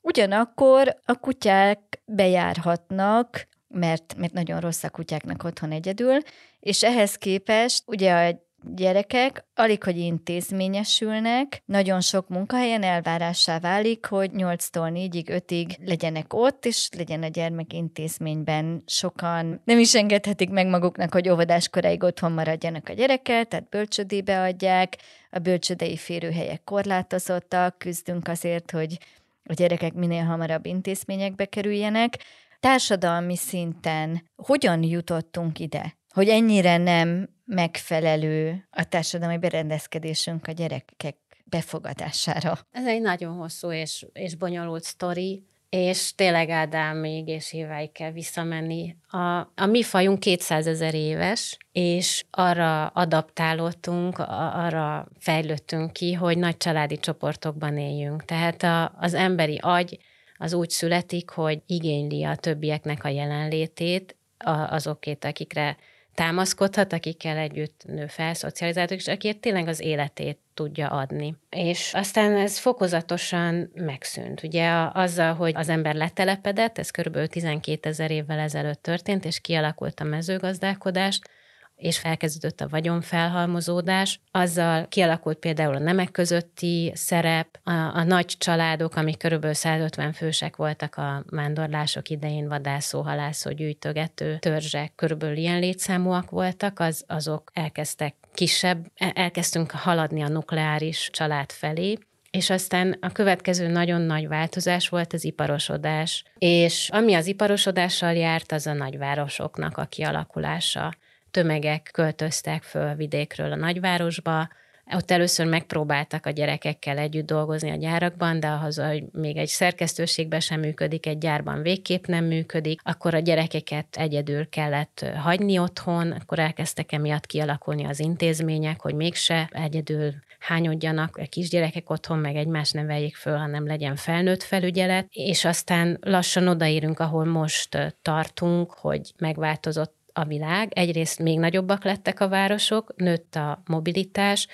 Ugyanakkor a kutyák bejárhatnak, mert, mert nagyon rossz a kutyáknak otthon egyedül, és ehhez képest ugye a gyerekek alig, hogy intézményesülnek, nagyon sok munkahelyen elvárássá válik, hogy nyolctól négyig, ötig legyenek ott, és legyen a gyermek intézményben. Sokan nem is engedhetik meg maguknak, hogy óvodáskoráig otthon maradjanak a gyerekkel, tehát bölcsödébe adják, a bölcsödei férőhelyek korlátozottak, küzdünk azért, hogy a gyerekek minél hamarabb intézményekbe kerüljenek. Társadalmi szinten hogyan jutottunk ide, hogy ennyire nem megfelelő a társadalmi berendezkedésünk a gyerekek befogadására? Ez egy nagyon hosszú és, és bonyolult sztori, és tényleg Ádámig és Éváig kell visszamenni. A, a mi fajunk kétszázezer éves, és arra adaptálódtunk, arra fejlődtünk ki, hogy nagy családi csoportokban éljünk. Tehát a, az emberi agy az úgy születik, hogy igényli a többieknek a jelenlétét, a, azokét, akikre támaszkodhat, akikkel együtt nő fel, szocializáltuk, és akiért tényleg az életét tudja adni. És aztán ez fokozatosan megszűnt. Ugye azzal, hogy az ember letelepedett, ez körülbelül tizenkétezer évvel ezelőtt történt, és kialakult a mezőgazdálkodás, és elkezdődött a vagyonfelhalmozódás, azzal kialakult például a nemek közötti szerep, a, a nagy családok, amik körülbelül százötven fősek voltak a vándorlások idején, vadászó, halászó, gyűjtögető, törzsek, körülbelül ilyen létszámúak voltak, az, azok elkezdtek kisebb, elkezdtünk haladni a nukleáris család felé, És aztán a következő nagyon nagy változás volt az iparosodás, és ami az iparosodással járt, az a nagyvárosoknak a kialakulása. Tömegek költöztek föl vidékről a nagyvárosba, ott először megpróbáltak a gyerekekkel együtt dolgozni a gyárakban, de ahhoz, hogy még egy szerkesztőségben sem működik, egy gyárban végképp nem működik, akkor a gyerekeket egyedül kellett hagyni otthon, akkor elkezdtek emiatt kialakulni az intézmények, hogy mégse egyedül hányodjanak a kisgyerekek otthon, meg egymást neveljék föl, hanem legyen felnőtt felügyelet, és aztán lassan odaérünk, ahol most tartunk, hogy megváltozott a világ. Egyrészt még nagyobbak lettek a városok, nőtt a mobilitás,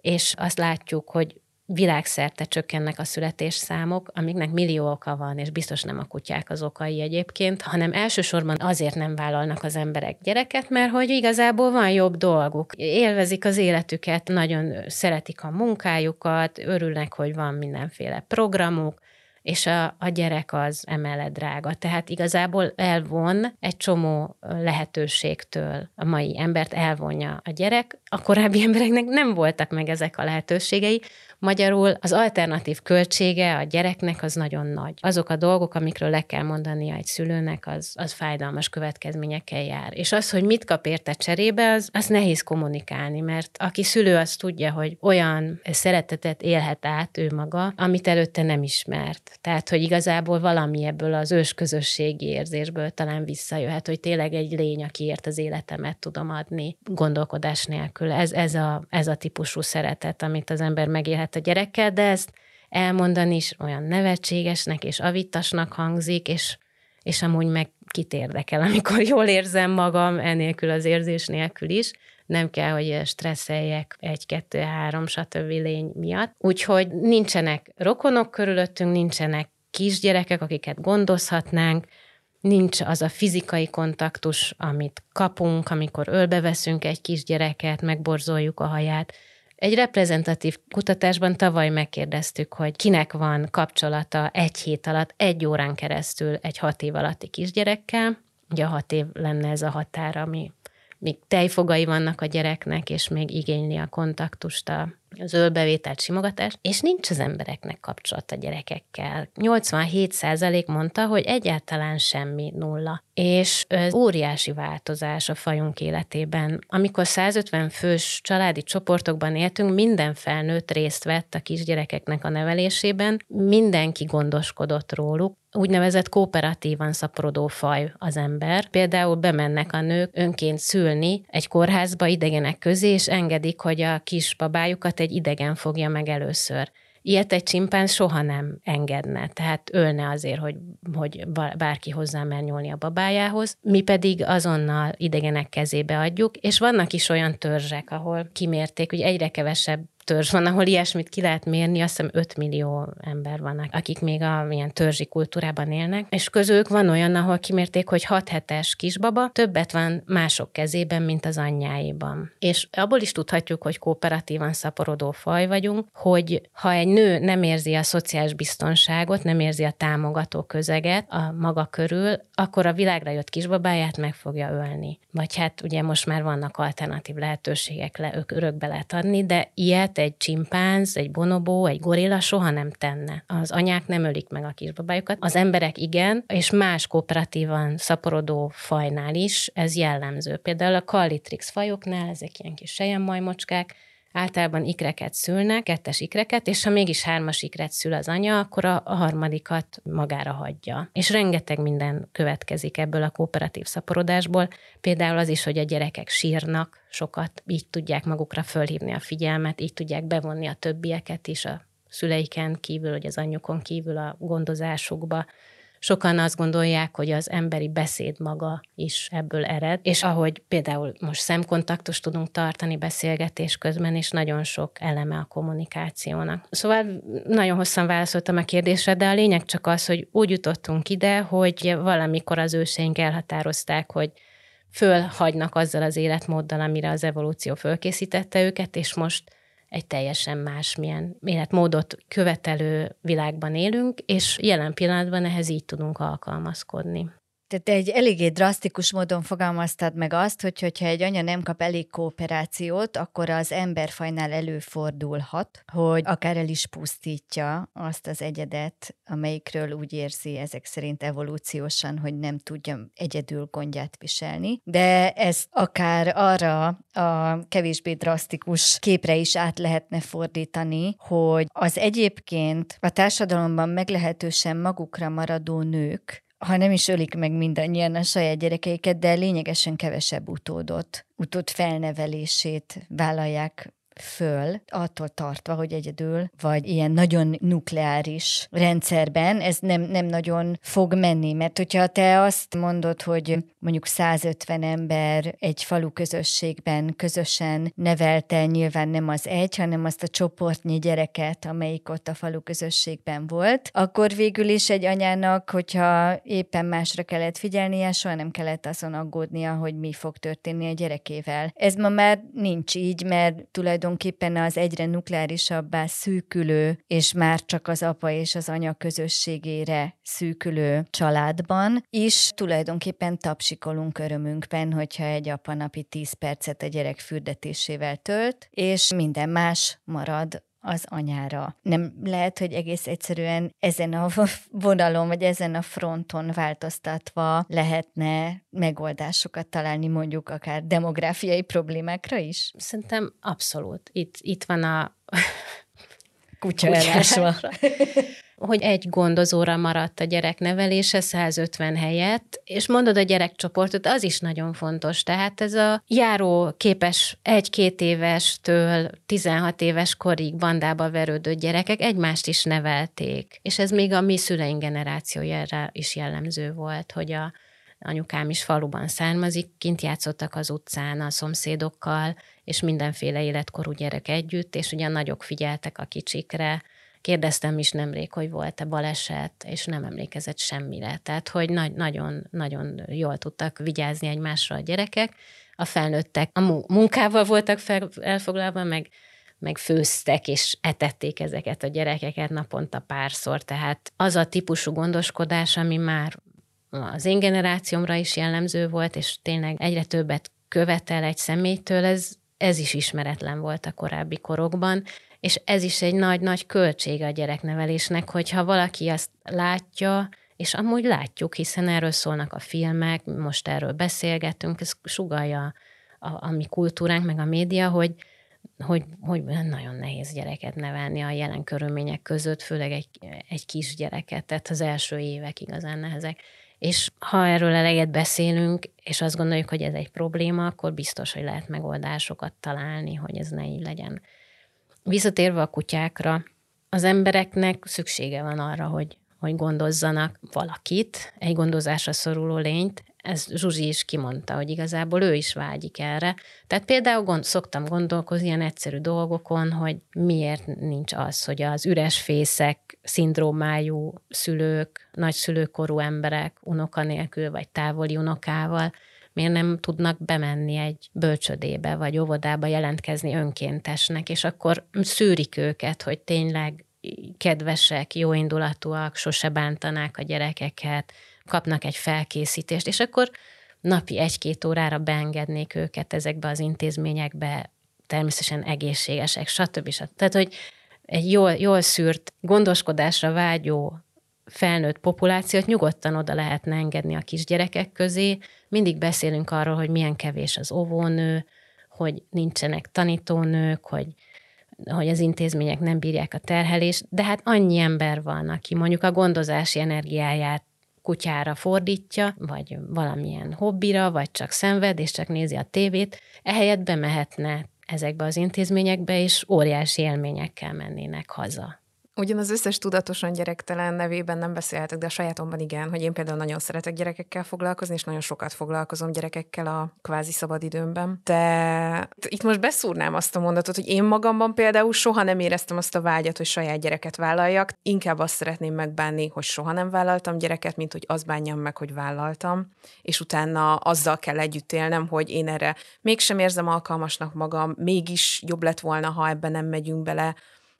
és azt látjuk, hogy világszerte csökkennek a születésszámok, amiknek millió oka van, és biztos nem a kutyák az okai egyébként, hanem elsősorban azért nem vállalnak az emberek gyereket, mert hogy igazából van jobb dolguk. Élvezik az életüket, nagyon szeretik a munkájukat, örülnek, hogy van mindenféle programuk, és a, a gyerek az emellett drága. Tehát igazából elvon egy csomó lehetőségtől a mai embert, elvonja a gyerek. A korábbi embereknek nem voltak meg ezek a lehetőségei. Magyarul az alternatív költsége a gyereknek az nagyon nagy. Azok a dolgok, amikről le kell mondania egy szülőnek, az, az fájdalmas következményekkel jár. És az, hogy mit kap érte cserébe, az, az nehéz kommunikálni, mert aki szülő, az tudja, hogy olyan szeretetet élhet át ő maga, amit előtte nem ismert. Tehát, hogy igazából valami ebből az ősközösségi érzésből talán visszajöhet, hogy tényleg egy lény, akiért az életemet tudom adni, gondolkodás nélkül. Ez, ez, a, ez a típusú szeretet, amit az ember megélhet a gyerekkel, de ezt elmondani is olyan nevetségesnek és avittasnak hangzik, és, és amúgy meg kit érdekel, amikor jól érzem magam, enélkül az érzés nélkül is. Nem kell, hogy stresszeljek egy, kettő, három, stb. Lény miatt. Úgyhogy nincsenek rokonok körülöttünk, nincsenek kisgyerekek, akiket gondozhatnánk, nincs az a fizikai kontaktus, amit kapunk, amikor ölbeveszünk egy kisgyereket, megborzoljuk a haját. Egy reprezentatív kutatásban tavaly megkérdeztük, hogy kinek van kapcsolata egy hét alatt, egy órán keresztül egy hat év alatti kisgyerekkel. Ugye a hat év lenne ez a határ, ami még tejfogai vannak a gyereknek, és még igényli a kontaktust, az ölbevételt, simogatást, és nincs az embereknek kapcsolata gyerekekkel. nyolcvanhét százalék mondta, hogy egyáltalán semmi, nulla. És ez óriási változás a fajunk életében. Amikor százötven fős családi csoportokban éltünk, minden felnőtt részt vett a kisgyerekeknek a nevelésében, mindenki gondoskodott róluk. Úgynevezett kooperatívan szaporodó faj az ember. Például bemennek a nők önként szülni egy kórházba idegenek közé, és engedik, hogy a kisbabájukat egy idegen fogja meg először. Ilyet egy csimpánz soha nem engedne, tehát ölne azért, hogy, hogy bárki hozzá mer nyúlni a babájához, mi pedig azonnal idegenek kezébe adjuk, és vannak is olyan törzsek, ahol kimérték, hogy egyre kevesebb törzs van, ahol ilyesmit ki lehet mérni, azt hiszem öt millió ember vannak, akik még a ilyen törzsi kultúrában élnek, és közülük van olyan, ahol kimérték, hogy hat hetes kisbaba többet van mások kezében, mint az anyjáiban. És abból is tudhatjuk, hogy kooperatívan szaporodó faj vagyunk, hogy ha egy nő nem érzi a szociális biztonságot, nem érzi a támogató közeget a maga körül, akkor a világra jött kisbabáját meg fogja ölni. Vagy hát ugye most már vannak alternatív lehetőségek, le, örökbe lehet adni, de ilyet egy csimpánz, egy bonobó, egy gorilla soha nem tenne. Az anyák nem ölik meg a kisbabájukat. Az emberek igen, és más kooperatívan szaporodó fajnál is ez jellemző. Például a kallitrix fajoknál, ezek ilyen kis selyemmajmocskák, általában ikreket szülnek, kettes ikreket, és ha mégis hármas ikret szül az anya, akkor a harmadikat magára hagyja. És rengeteg minden következik ebből a kooperatív szaporodásból, például az is, hogy a gyerekek sírnak sokat, így tudják magukra fölhívni a figyelmet, így tudják bevonni a többieket is a szüleiken kívül, vagy az anyjukon kívül a gondozásukba. Sokan azt gondolják, hogy az emberi beszéd maga is ebből ered, és ahogy például most szemkontaktust tudunk tartani beszélgetés közben, és nagyon sok eleme a kommunikációnak. Szóval nagyon hosszan válaszoltam a kérdésre, de a lényeg csak az, hogy úgy jutottunk ide, hogy valamikor az őseink elhatározták, hogy fölhagynak azzal az életmóddal, amire az evolúció fölkészítette őket, és most egy teljesen másmilyen életmódot követelő világban élünk, és jelen pillanatban ehhez így tudunk alkalmazkodni. Tehát egy eléggé drasztikus módon fogalmaztad meg azt, hogy hogyha egy anya nem kap elég kooperációt, akkor az emberfajnál előfordulhat, hogy akár el is pusztítja azt az egyedet, amelyikről úgy érzi ezek szerint evolúciósan, hogy nem tudja egyedül gondját viselni. De ez akár arra a kevésbé drasztikus képre is át lehetne fordítani, hogy az egyébként a társadalomban meglehetősen magukra maradó nők, ha nem is ölik meg mindannyian a saját gyerekeiket, de lényegesen kevesebb utódot, utód felnevelését vállalják föl, attól tartva, hogy egyedül, vagy ilyen nagyon nukleáris rendszerben ez nem, nem nagyon fog menni. Mert hogyha te azt mondod, hogy mondjuk százötven ember egy falu közösségben közösen nevelte nyilván nem az egy, hanem azt a csoportnyi gyereket, amelyik ott a falu közösségben volt, akkor végül is egy anyának, hogyha éppen másra kellett figyelnie, soha nem kellett azon aggódnia, hogy mi fog történni a gyerekével. Ez ma már nincs így, mert tulajdonképpen tulajdonképpen az egyre nukleárisabbá szűkülő, és már csak az apa és az anya közösségére szűkülő családban is tulajdonképpen tapsikolunk örömünkben, hogyha egy apa napi tíz percet a gyerek fürdetésével tölt, és minden más marad az anyára. Nem lehet, hogy egész egyszerűen ezen a vonalon, vagy ezen a fronton változtatva lehetne megoldásokat találni mondjuk akár demográfiai problémákra is? Szerintem abszolút. Itt, itt van a kutya elásva. Hogy egy gondozóra maradt a gyereknevelése százötven helyett, és mondod a gyerekcsoportot, az is nagyon fontos. Tehát ez a járó képes egy-két évestől tizenhat éves korig bandába verődő gyerekek egymást is nevelték. És ez még a mi szüleink generációjára is jellemző volt, hogy a anyukám is faluban származik, kint játszottak az utcán a szomszédokkal, és mindenféle életkorú gyerek együtt, és ugye a nagyok figyeltek a kicsikre. Kérdeztem is nemrég, hogy volt-e baleset, és nem emlékezett semmire. Tehát, hogy nagyon-nagyon jól tudtak vigyázni egymásra a gyerekek. A felnőttek a munkával voltak fel, elfoglalva, meg, meg főztek, és etették ezeket a gyerekeket naponta párszor. Tehát az a típusú gondoskodás, ami már az én generációmra is jellemző volt, és tényleg egyre többet követel egy személytől, ez, ez is ismeretlen volt a korábbi korokban. És ez is egy nagy-nagy költsége a gyereknevelésnek, hogyha valaki azt látja, és amúgy látjuk, hiszen erről szólnak a filmek, most erről beszélgetünk, ez sugallja a, a mi kultúránk, meg a média, hogy, hogy, hogy nagyon nehéz gyereket nevelni a jelen körülmények között, főleg egy, egy kis gyereket, tehát az első évek igazán nehezek. És ha erről eleget beszélünk, és azt gondoljuk, hogy ez egy probléma, akkor biztos, hogy lehet megoldásokat találni, hogy ez ne így legyen. Visszatérve a kutyákra, az embereknek szüksége van arra, hogy, hogy gondozzanak valakit, egy gondozásra szoruló lényt. Ez Zsuzsi is kimondta, hogy igazából ő is vágyik erre. Tehát például gond, szoktam gondolkozni ilyen egyszerű dolgokon, hogy miért nincs az, hogy az üres fészek, szindrómájú szülők, nagyszülőkorú emberek, unoka nélkül vagy távoli unokával, miért nem tudnak bemenni egy bölcsödébe vagy óvodába jelentkezni önkéntesnek, és akkor szűrik őket, hogy tényleg kedvesek, jóindulatúak, sose bántanák a gyerekeket, kapnak egy felkészítést, és akkor napi egy-két órára beengednék őket ezekbe az intézményekbe, természetesen egészségesek, stb. stb. Tehát, hogy egy jól, jól szűrt, gondoskodásra vágyó felnőtt populációt nyugodtan oda lehetne engedni a kisgyerekek közé. Mindig beszélünk arról, hogy milyen kevés az óvónő, hogy nincsenek tanítónők, hogy, hogy az intézmények nem bírják a terhelést, de hát annyi ember van, aki mondjuk a gondozási energiáját kutyára fordítja, vagy valamilyen hobbira, vagy csak szenved, és csak nézi a tévét, ehelyett bemehetne ezekbe az intézményekbe, és óriási élményekkel mennének haza. Ugyan az összes tudatosan gyerektelen nevében nem beszélhetek, de a sajátomban igen, hogy én például nagyon szeretek gyerekekkel foglalkozni, és nagyon sokat foglalkozom gyerekekkel a kvázi szabadidőmben. De itt most beszúrnám azt a mondatot, hogy én magamban például soha nem éreztem azt a vágyat, hogy saját gyereket vállaljak. Inkább azt szeretném megbánni, hogy soha nem vállaltam gyereket, mint hogy azt bánjam meg, hogy vállaltam. És utána azzal kell együtt élnem, hogy én erre mégsem érzem alkalmasnak magam, mégis jobb lett volna, ha ebben nem megyünk bele.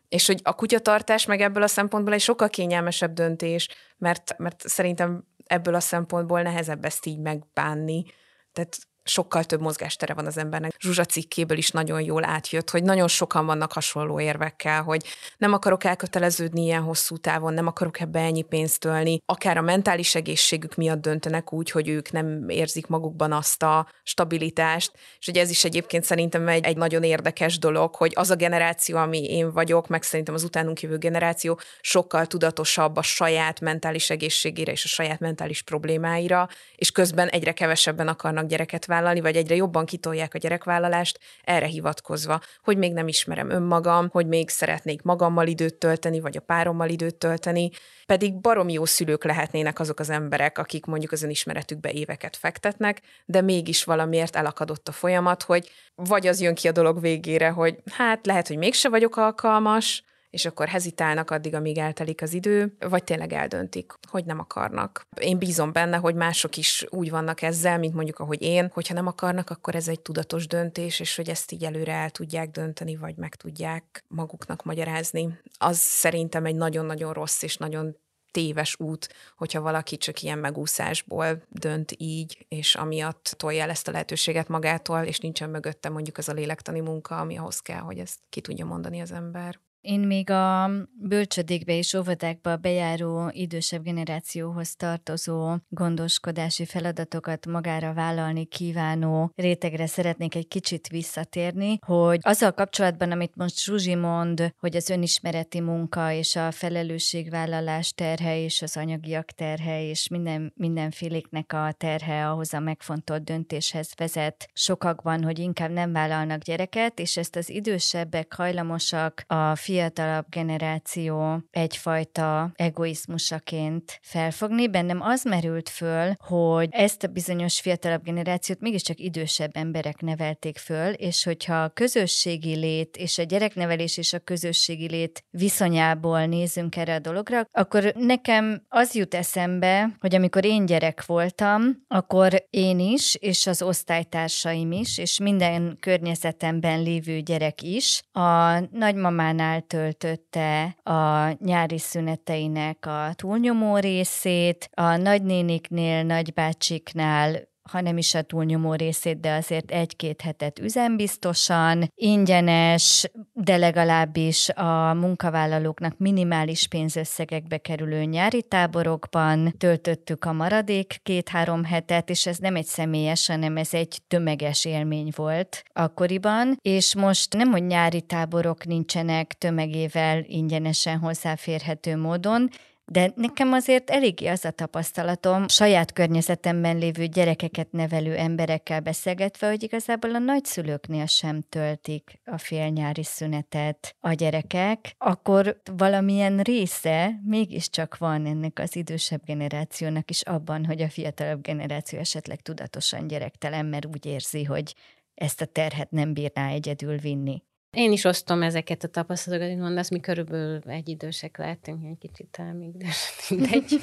És hogy a kutyatartás meg ebből a szempontból egy sokkal kényelmesebb döntés, mert, mert szerintem ebből a szempontból nehezebb ezt így megbánni. Tehát sokkal több mozgástere van az embernek. Zsuzsa cikkéből is nagyon jól átjött, hogy nagyon sokan vannak hasonló érvekkel, hogy nem akarok elköteleződni ilyen hosszú távon, nem akarok ebbe ennyi pénzt ölni. Akár a mentális egészségük miatt döntenek úgy, hogy ők nem érzik magukban azt a stabilitást. És ugye ez is egyébként szerintem egy, egy nagyon érdekes dolog, hogy az a generáció, ami én vagyok, meg szerintem az utánunk jövő generáció sokkal tudatosabb a saját mentális egészségére és a saját mentális problémáira, és közben egyre kevesebben akarnak gyereket válni. Vállalni, vagy egyre jobban kitolják a gyerekvállalást, erre hivatkozva, hogy még nem ismerem önmagam, hogy még szeretnék magammal időt tölteni, vagy a párommal időt tölteni, pedig baromi jó szülők lehetnének azok az emberek, akik mondjuk az önismeretükbe éveket fektetnek, de mégis valamiért elakadott a folyamat, hogy vagy az jön ki a dolog végére, hogy hát lehet, hogy mégse vagyok alkalmas, és akkor hezitálnak addig, amíg eltelik az idő, vagy tényleg eldöntik, hogy nem akarnak. Én bízom benne, hogy mások is úgy vannak ezzel, mint mondjuk ahogy én, hogyha nem akarnak, akkor ez egy tudatos döntés, és hogy ezt így előre el tudják dönteni, vagy meg tudják maguknak magyarázni. Az szerintem egy nagyon-nagyon rossz és nagyon téves út, hogyha valaki csak ilyen megúszásból dönt így, és amiatt tolja el ezt a lehetőséget magától, és nincsen mögötte mondjuk az a lélektani munka, ami ahhoz kell, hogy ezt ki tudja mondani az ember. Én még a bölcsödékbe és óvodákba bejáró idősebb generációhoz tartozó gondoskodási feladatokat magára vállalni kívánó rétegre szeretnék egy kicsit visszatérni, hogy azzal kapcsolatban, amit most Zsuzsi mond, hogy az önismereti munka és a felelősségvállalás terhe és az anyagiak terhe és minden, mindenféléknek a terhe ahhoz a megfontolt döntéshez vezet sokakban, hogy inkább nem vállalnak gyereket, és ezt az idősebbek hajlamosak a fiatalabb generáció egyfajta egoizmusaként felfogni. Bennem az merült föl, hogy ezt a bizonyos fiatalabb generációt mégiscsak idősebb emberek nevelték föl, és hogyha a közösségi lét és a gyereknevelés és a közösségi lét viszonyából nézünk erre a dologra, akkor nekem az jut eszembe, hogy amikor én gyerek voltam, akkor én is, és az osztálytársaim is, és minden környezetemben lévő gyerek is a nagymamánál töltötte a nyári szüneteinek a túlnyomó részét, a nagynéniknél, nagybácsiknál, ha nem is a túlnyomó részét, de azért egy-két hetet üzembiztosan, ingyenes, de legalábbis a munkavállalóknak minimális pénzösszegekbe kerülő nyári táborokban töltöttük a maradék két-három hetet, és ez nem egy személyes, hanem ez egy tömeges élmény volt akkoriban, és most nem, hogy nyári táborok nincsenek tömegével ingyenesen hozzáférhető módon, de nekem azért eléggé az a tapasztalatom, saját környezetemben lévő gyerekeket nevelő emberekkel beszélgetve, hogy igazából a nagyszülőknél sem töltik a félnyári szünetet a gyerekek, akkor valamilyen része mégiscsak van ennek az idősebb generációnak is abban, hogy a fiatalabb generáció esetleg tudatosan gyerektelen, mert úgy érzi, hogy ezt a terhet nem bírná egyedül vinni. Én is osztom ezeket a tapasztalatokat, hogy mondasz, mi körülbelül egy idősek lehetünk, egy kicsit talán még mindegy.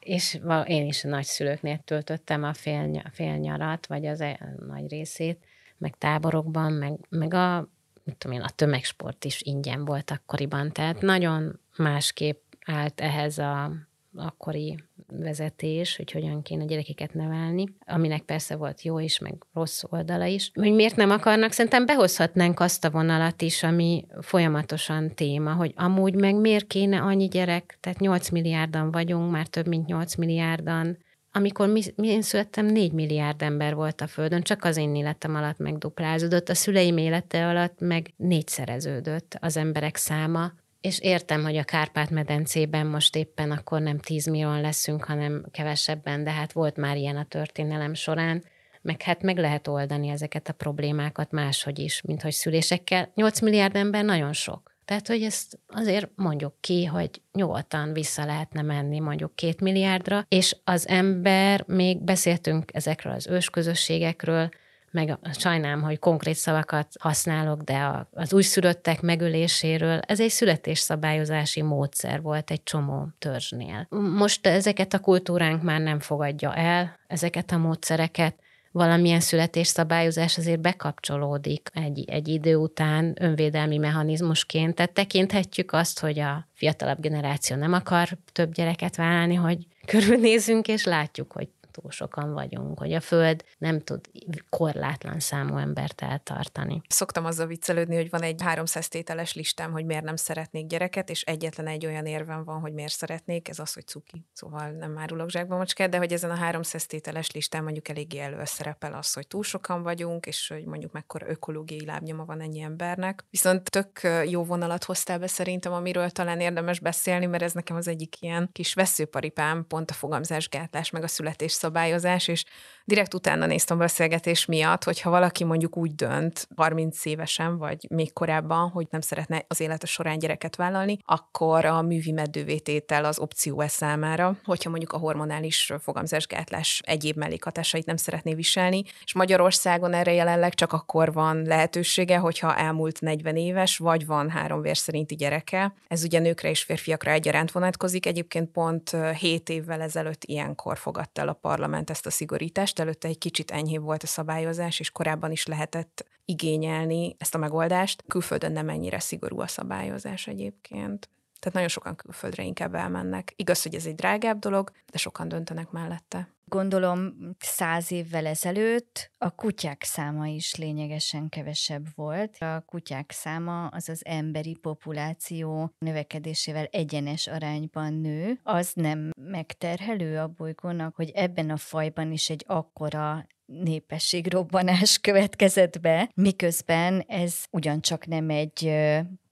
És én is a nagyszülőknél töltöttem a fél, fél nyarat, vagy az a nagy részét, meg táborokban, meg, meg a, mit tudom én, a tömegsport is ingyen volt akkoriban. Tehát nagyon másképp állt ehhez a akkori vezetés, hogy hogyan kéne gyerekeket nevelni, aminek persze volt jó is, meg rossz oldala is. Hogy miért nem akarnak, szerintem behozhatnánk azt a vonalat is, ami folyamatosan téma, hogy amúgy meg miért kéne annyi gyerek, tehát nyolc milliárdan vagyunk, már több mint nyolc milliárdan. Amikor mi, mi én születtem, négy milliárd ember volt a Földön, csak az én életem alatt megduplázódott, a szüleim élete alatt meg négyszereződött az emberek száma. És értem, hogy a Kárpát-medencében most éppen akkor nem tíz millióan leszünk, hanem kevesebben, de hát volt már ilyen a történelem során, meg hát meg lehet oldani ezeket a problémákat máshogy is, mint hogy szülésekkel. nyolc milliárd ember nagyon sok. Tehát, hogy ezt azért mondjuk ki, hogy nyugodtan vissza lehetne menni mondjuk két milliárdra, és az ember, még beszéltünk ezekről az ősközösségekről, meg sajnálom, hogy konkrét szavakat használok, de az újszülöttek megöléséről, ez egy születésszabályozási módszer volt egy csomó törzsnél. Most ezeket a kultúránk már nem fogadja el, ezeket a módszereket, valamilyen születésszabályozás azért bekapcsolódik egy, egy idő után önvédelmi mechanizmusként. Tehát tekinthetjük azt, hogy a fiatalabb generáció nem akar több gyereket vállalni, hogy körülnézünk, és látjuk, hogy túl sokan vagyunk, hogy a Föld nem tud korlátlan számú embert eltartani. Szoktam azzal viccelődni, hogy van egy háromszáz tételes listám, hogy miért nem szeretnék gyereket, és egyetlen egy olyan érvem van, hogy miért szeretnék, ez az, hogy cuki. Szóval nem árulok zsákba macskát, de hogy ezen a háromszáz tételes listán mondjuk eléggé elő szerepel az, hogy túl sokan vagyunk, és hogy mondjuk mekkora ökológiai lábnyoma van ennyi embernek. Viszont tök jó vonalat hoztál be szerintem, amiről talán érdemes beszélni, mert ez nekem az egyik ilyen kis veszőparipám, pont a fogamzásgátlás, meg a születés szabályozás, és direkt utána néztem beszélgetés miatt, hogyha valaki mondjuk úgy dönt harminc évesen, vagy még korábban, hogy nem szeretne az élete során gyereket vállalni, akkor a művi meddővé tétel az opció e számára, hogyha mondjuk a hormonális fogamzásgátlás egyéb mellékhatásait nem szeretné viselni, és Magyarországon erre jelenleg csak akkor van lehetősége, hogyha elmúlt negyven éves, vagy van három vér szerinti gyereke. Ez ugye nőkre és férfiakra egyaránt vonatkozik, egyébként pont hét évvel ezelőtt ilyenkor fogadta el a parlament ezt a szigorítást, előtte egy kicsit enyhébb volt a szabályozás, és korábban is lehetett igényelni ezt a megoldást. Külföldön nem ennyire szigorú a szabályozás egyébként. Tehát nagyon sokan külföldre inkább elmennek. Igaz, hogy ez egy drágább dolog, de sokan döntenek mellette. Gondolom száz évvel ezelőtt a kutyák száma is lényegesen kevesebb volt. A kutyák száma az az emberi populáció növekedésével egyenes arányban nő. Az nem megterhelő a bolygónak, hogy ebben a fajban is egy akkora népességrobbanás következett be, miközben ez ugyancsak nem egy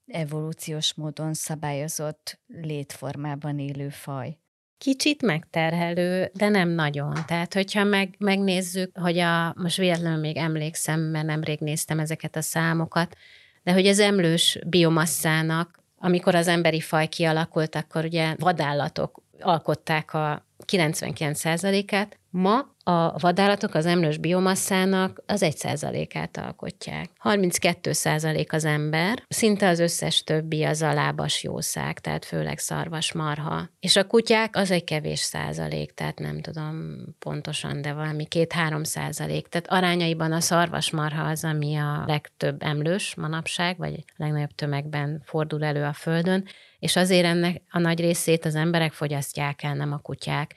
evolúciós módon szabályozott létformában élő faj. Kicsit megterhelő, de nem nagyon. Tehát, hogyha meg, megnézzük, hogy a, most véletlenül még emlékszem, mert nemrég néztem ezeket a számokat, de hogy az emlős biomasszának, amikor az emberi faj kialakult, akkor ugye vadállatok alkották a kilencvenkilenc százalékát, ma a vadállatok az emlős biomasszának az egy százalékát alkotják. harminckettő százalék az ember, szinte az összes többi az a lábas jószág, tehát főleg szarvas, marha. És a kutyák az egy kevés százalék, tehát nem tudom pontosan, de valami két-három százalék. Tehát arányaiban a szarvas, marha az, ami a legtöbb emlős manapság, vagy legnagyobb tömegben fordul elő a Földön, és azért ennek a nagy részét az emberek fogyasztják el, nem a kutyák.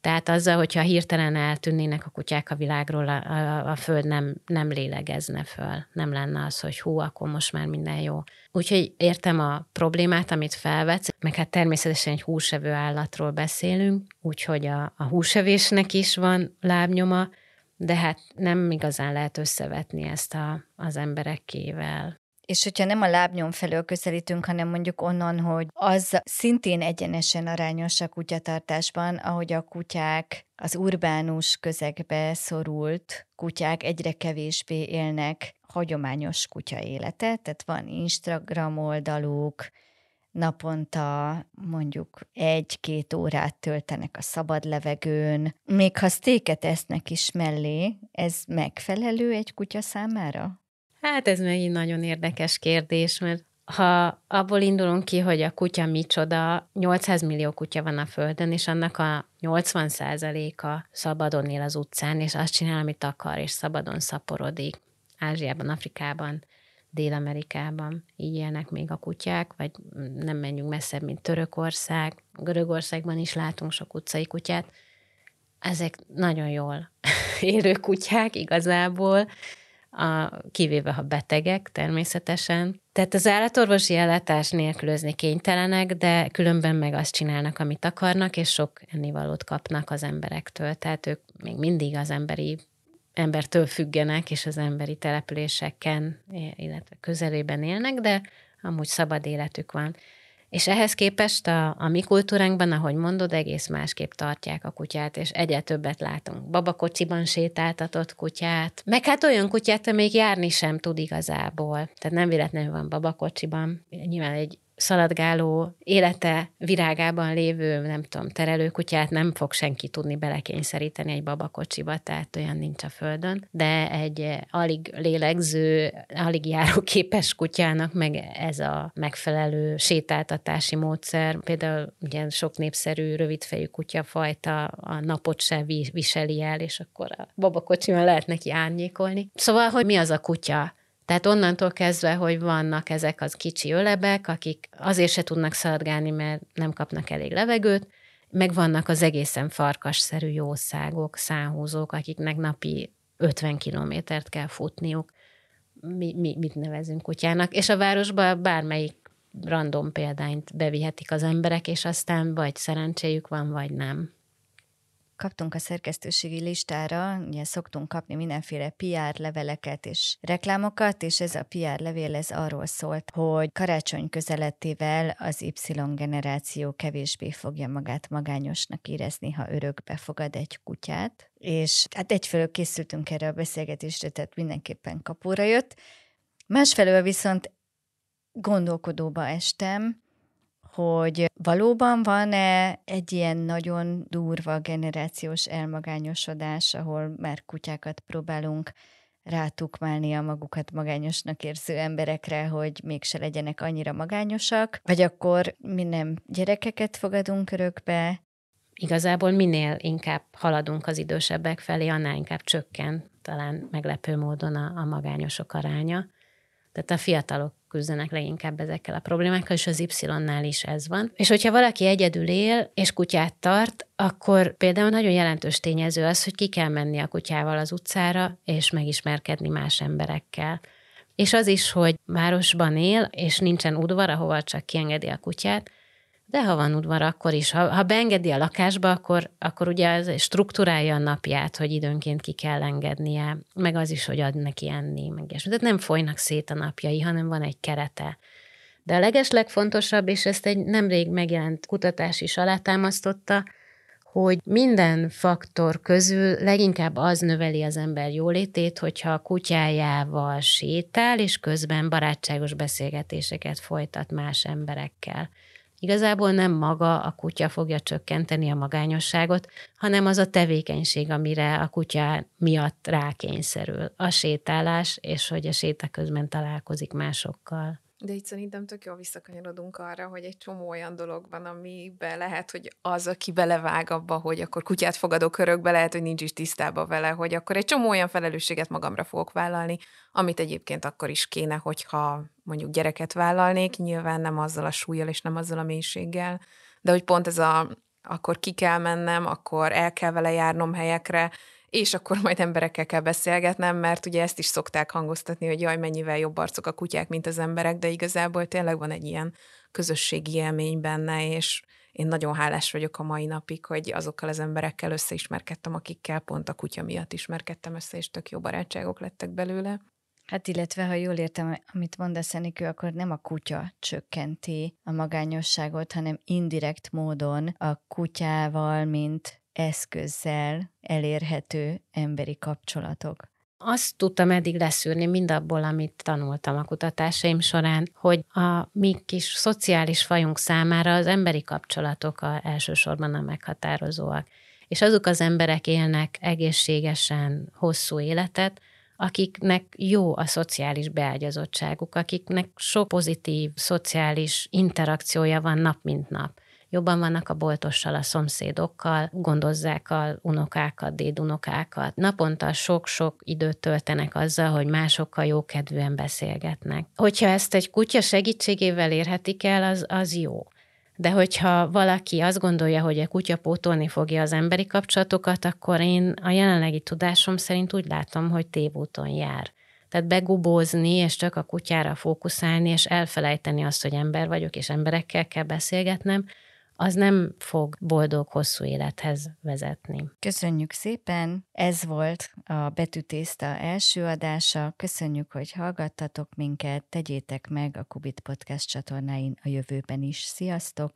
Tehát azzal, hogyha hirtelen eltűnnének a kutyák a világról, a, a, a Föld nem, nem lélegezne föl. Nem lenne az, hogy hú, akkor most már minden jó. Úgyhogy értem a problémát, amit felvetsz, meg hát természetesen egy húsevő állatról beszélünk, úgyhogy a, a húsevésnek is van lábnyoma, de hát nem igazán lehet összevetni ezt a, az emberekével. És hogyha nem a lábnyom felől közelítünk, hanem mondjuk onnan, hogy az szintén egyenesen arányos a kutyatartásban, ahogy a kutyák az urbánus közegbe szorult kutyák egyre kevésbé élnek hagyományos kutya életet, tehát van Instagram oldaluk, naponta mondjuk egy-két órát töltenek a szabad levegőn. Még ha sztéket esznek is mellé, ez megfelelő egy kutya számára? Hát ez megint nagyon érdekes kérdés, mert ha abból indulunk ki, hogy a kutya micsoda, nyolcszáz millió kutya van a Földön, és annak a nyolcvan százaléka szabadon él az utcán, és azt csinál, amit akar, és szabadon szaporodik. Ázsiában, Afrikában, Dél-Amerikában így élnek még a kutyák, vagy nem menjünk messzebb, mint Törökország. Görögországban is látunk sok utcai kutyát. Ezek nagyon jól élő kutyák igazából, A, kivéve, ha betegek, természetesen. Tehát az állatorvosi ellátást nélkülözni kénytelenek, de különben meg azt csinálnak, amit akarnak, és sok ennivalót kapnak az emberektől. Tehát ők még mindig az emberi, embertől függenek, és az emberi településeken, illetve közelében élnek, de amúgy szabad életük van. És ehhez képest a, a mi kultúránkban, ahogy mondod, egész másképp tartják a kutyát, és egyre többet látunk. Babakocsiban sétáltatott kutyát, meg hát olyan kutyát, amelyik járni sem tud igazából. Tehát nem véletlenül van babakocsiban. Nyilván egy szaladgáló, élete virágában lévő, nem tudom, terelőkutyát nem fog senki tudni belekényszeríteni egy babakocsiba, tehát olyan nincs a földön, de egy alig lélegző, alig járóképes kutyának meg ez a megfelelő sétáltatási módszer. Például ugye sok népszerű, rövidfejű kutyafajta a napot se viseli el, és akkor a babakocsiban lehet neki árnyékolni. Szóval, hogy mi az a kutya? Tehát onnantól kezdve, hogy vannak ezek az kicsi ölebek, akik azért se tudnak szaladgálni, mert nem kapnak elég levegőt, meg vannak az egészen farkasszerű jószágok, szánhúzók, akiknek napi ötven kilométert kell futniuk. Mi, mi, mit nevezünk kutyának? És a városban bármelyik random példányt bevihetik az emberek, és aztán vagy szerencséjük van, vagy nem. Kaptunk a szerkesztőségi listára, ugye szoktunk kapni mindenféle pé er leveleket és reklámokat, és ez a pé er levél ez arról szólt, hogy karácsony közelettével az Y generáció kevésbé fogja magát magányosnak érezni, ha örökbe fogad egy kutyát. És hát egyfelől készültünk erre a beszélgetésre, tehát mindenképpen kapóra jött. Másfelől viszont gondolkodóba estem, hogy valóban van-e egy ilyen nagyon durva generációs elmagányosodás, ahol már kutyákat próbálunk rátukmálni a magukat magányosnak érző emberekre, hogy mégse legyenek annyira magányosak, vagy akkor mi nem gyerekeket fogadunk örökbe? Igazából minél inkább haladunk az idősebbek felé, annál inkább csökken talán meglepő módon a, a magányosok aránya. Tehát a fiatalok küzdenek leginkább ezekkel a problémákkal, és az Y-nál is ez van. És hogyha valaki egyedül él, és kutyát tart, akkor például nagyon jelentős tényező az, hogy ki kell menni a kutyával az utcára, és megismerkedni más emberekkel. És az is, hogy városban él, és nincsen udvar, ahova csak kiengedi a kutyát, de ha van udvar, akkor is. Ha, ha beengedi a lakásba, akkor, akkor ugye ez struktúrálja a napját, hogy időnként ki kell engednie, meg az is, hogy ad neki enni, meg ilyesmi. Tehát nem folynak szét a napjai, hanem van egy kerete. De a legeslegfontosabb, és ezt egy nemrég megjelent kutatás is alátámasztotta, hogy minden faktor közül leginkább az növeli az ember jólétét, hogyha a kutyájával sétál, és közben barátságos beszélgetéseket folytat más emberekkel. Igazából nem maga a kutya fogja csökkenteni a magányosságot, hanem az a tevékenység, amire a kutya miatt rákényszerül. A sétálás, és hogy a séta közben találkozik másokkal. De itt szerintem tök jól visszakanyarodunk arra, hogy egy csomó olyan dolog van, amiben lehet, hogy az, aki belevág abba, hogy akkor kutyát fogadok örökbe, lehet, hogy nincs is tisztában vele, hogy akkor egy csomó olyan felelősséget magamra fogok vállalni, amit egyébként akkor is kéne, hogyha mondjuk gyereket vállalnék, nyilván nem azzal a súllyal és nem azzal a mélységgel, de hogy pont ez a, akkor ki kell mennem, akkor el kell vele járnom helyekre, és akkor majd emberekkel kell beszélgetnem, mert ugye ezt is szokták hangoztatni, hogy jaj, mennyivel jobb arcok a kutyák, mint az emberek, de igazából tényleg van egy ilyen közösségi élmény benne, és én nagyon hálás vagyok a mai napig, hogy azokkal az emberekkel összeismerkedtem, akikkel pont a kutya miatt ismerkedtem össze, és tök jó barátságok lettek belőle. Hát illetve, ha jól értem, amit mondasz, Enikő, akkor nem a kutya csökkenti a magányosságot, hanem indirekt módon a kutyával, mint eszközzel elérhető emberi kapcsolatok. Azt tudtam eddig leszűrni mindabból, amit tanultam a kutatásaim során, hogy a mi kis szociális fajunk számára az emberi kapcsolatok a, elsősorban a meghatározóak. És azok az emberek élnek egészségesen hosszú életet, akiknek jó a szociális beágyazottságuk, akiknek sok pozitív szociális interakciója van nap mint nap. Jobban vannak a boltossal, a szomszédokkal, gondozzák a unokákat, dédunokákat. Naponta sok-sok időt töltenek azzal, hogy másokkal jókedvűen beszélgetnek. Hogyha ezt egy kutya segítségével érhetik el, az, az jó. De hogyha valaki azt gondolja, hogy a kutya pótolni fogja az emberi kapcsolatokat, akkor én a jelenlegi tudásom szerint úgy látom, hogy tévúton jár. Tehát begubózni, és csak a kutyára fókuszálni, és elfelejteni azt, hogy ember vagyok, és emberekkel kell beszélgetnem, az nem fog boldog, hosszú élethez vezetni. Köszönjük szépen! Ez volt a Betűtészta első adása. Köszönjük, hogy hallgattatok minket. Tegyétek meg a Kubit Podcast csatornáin a jövőben is. Sziasztok!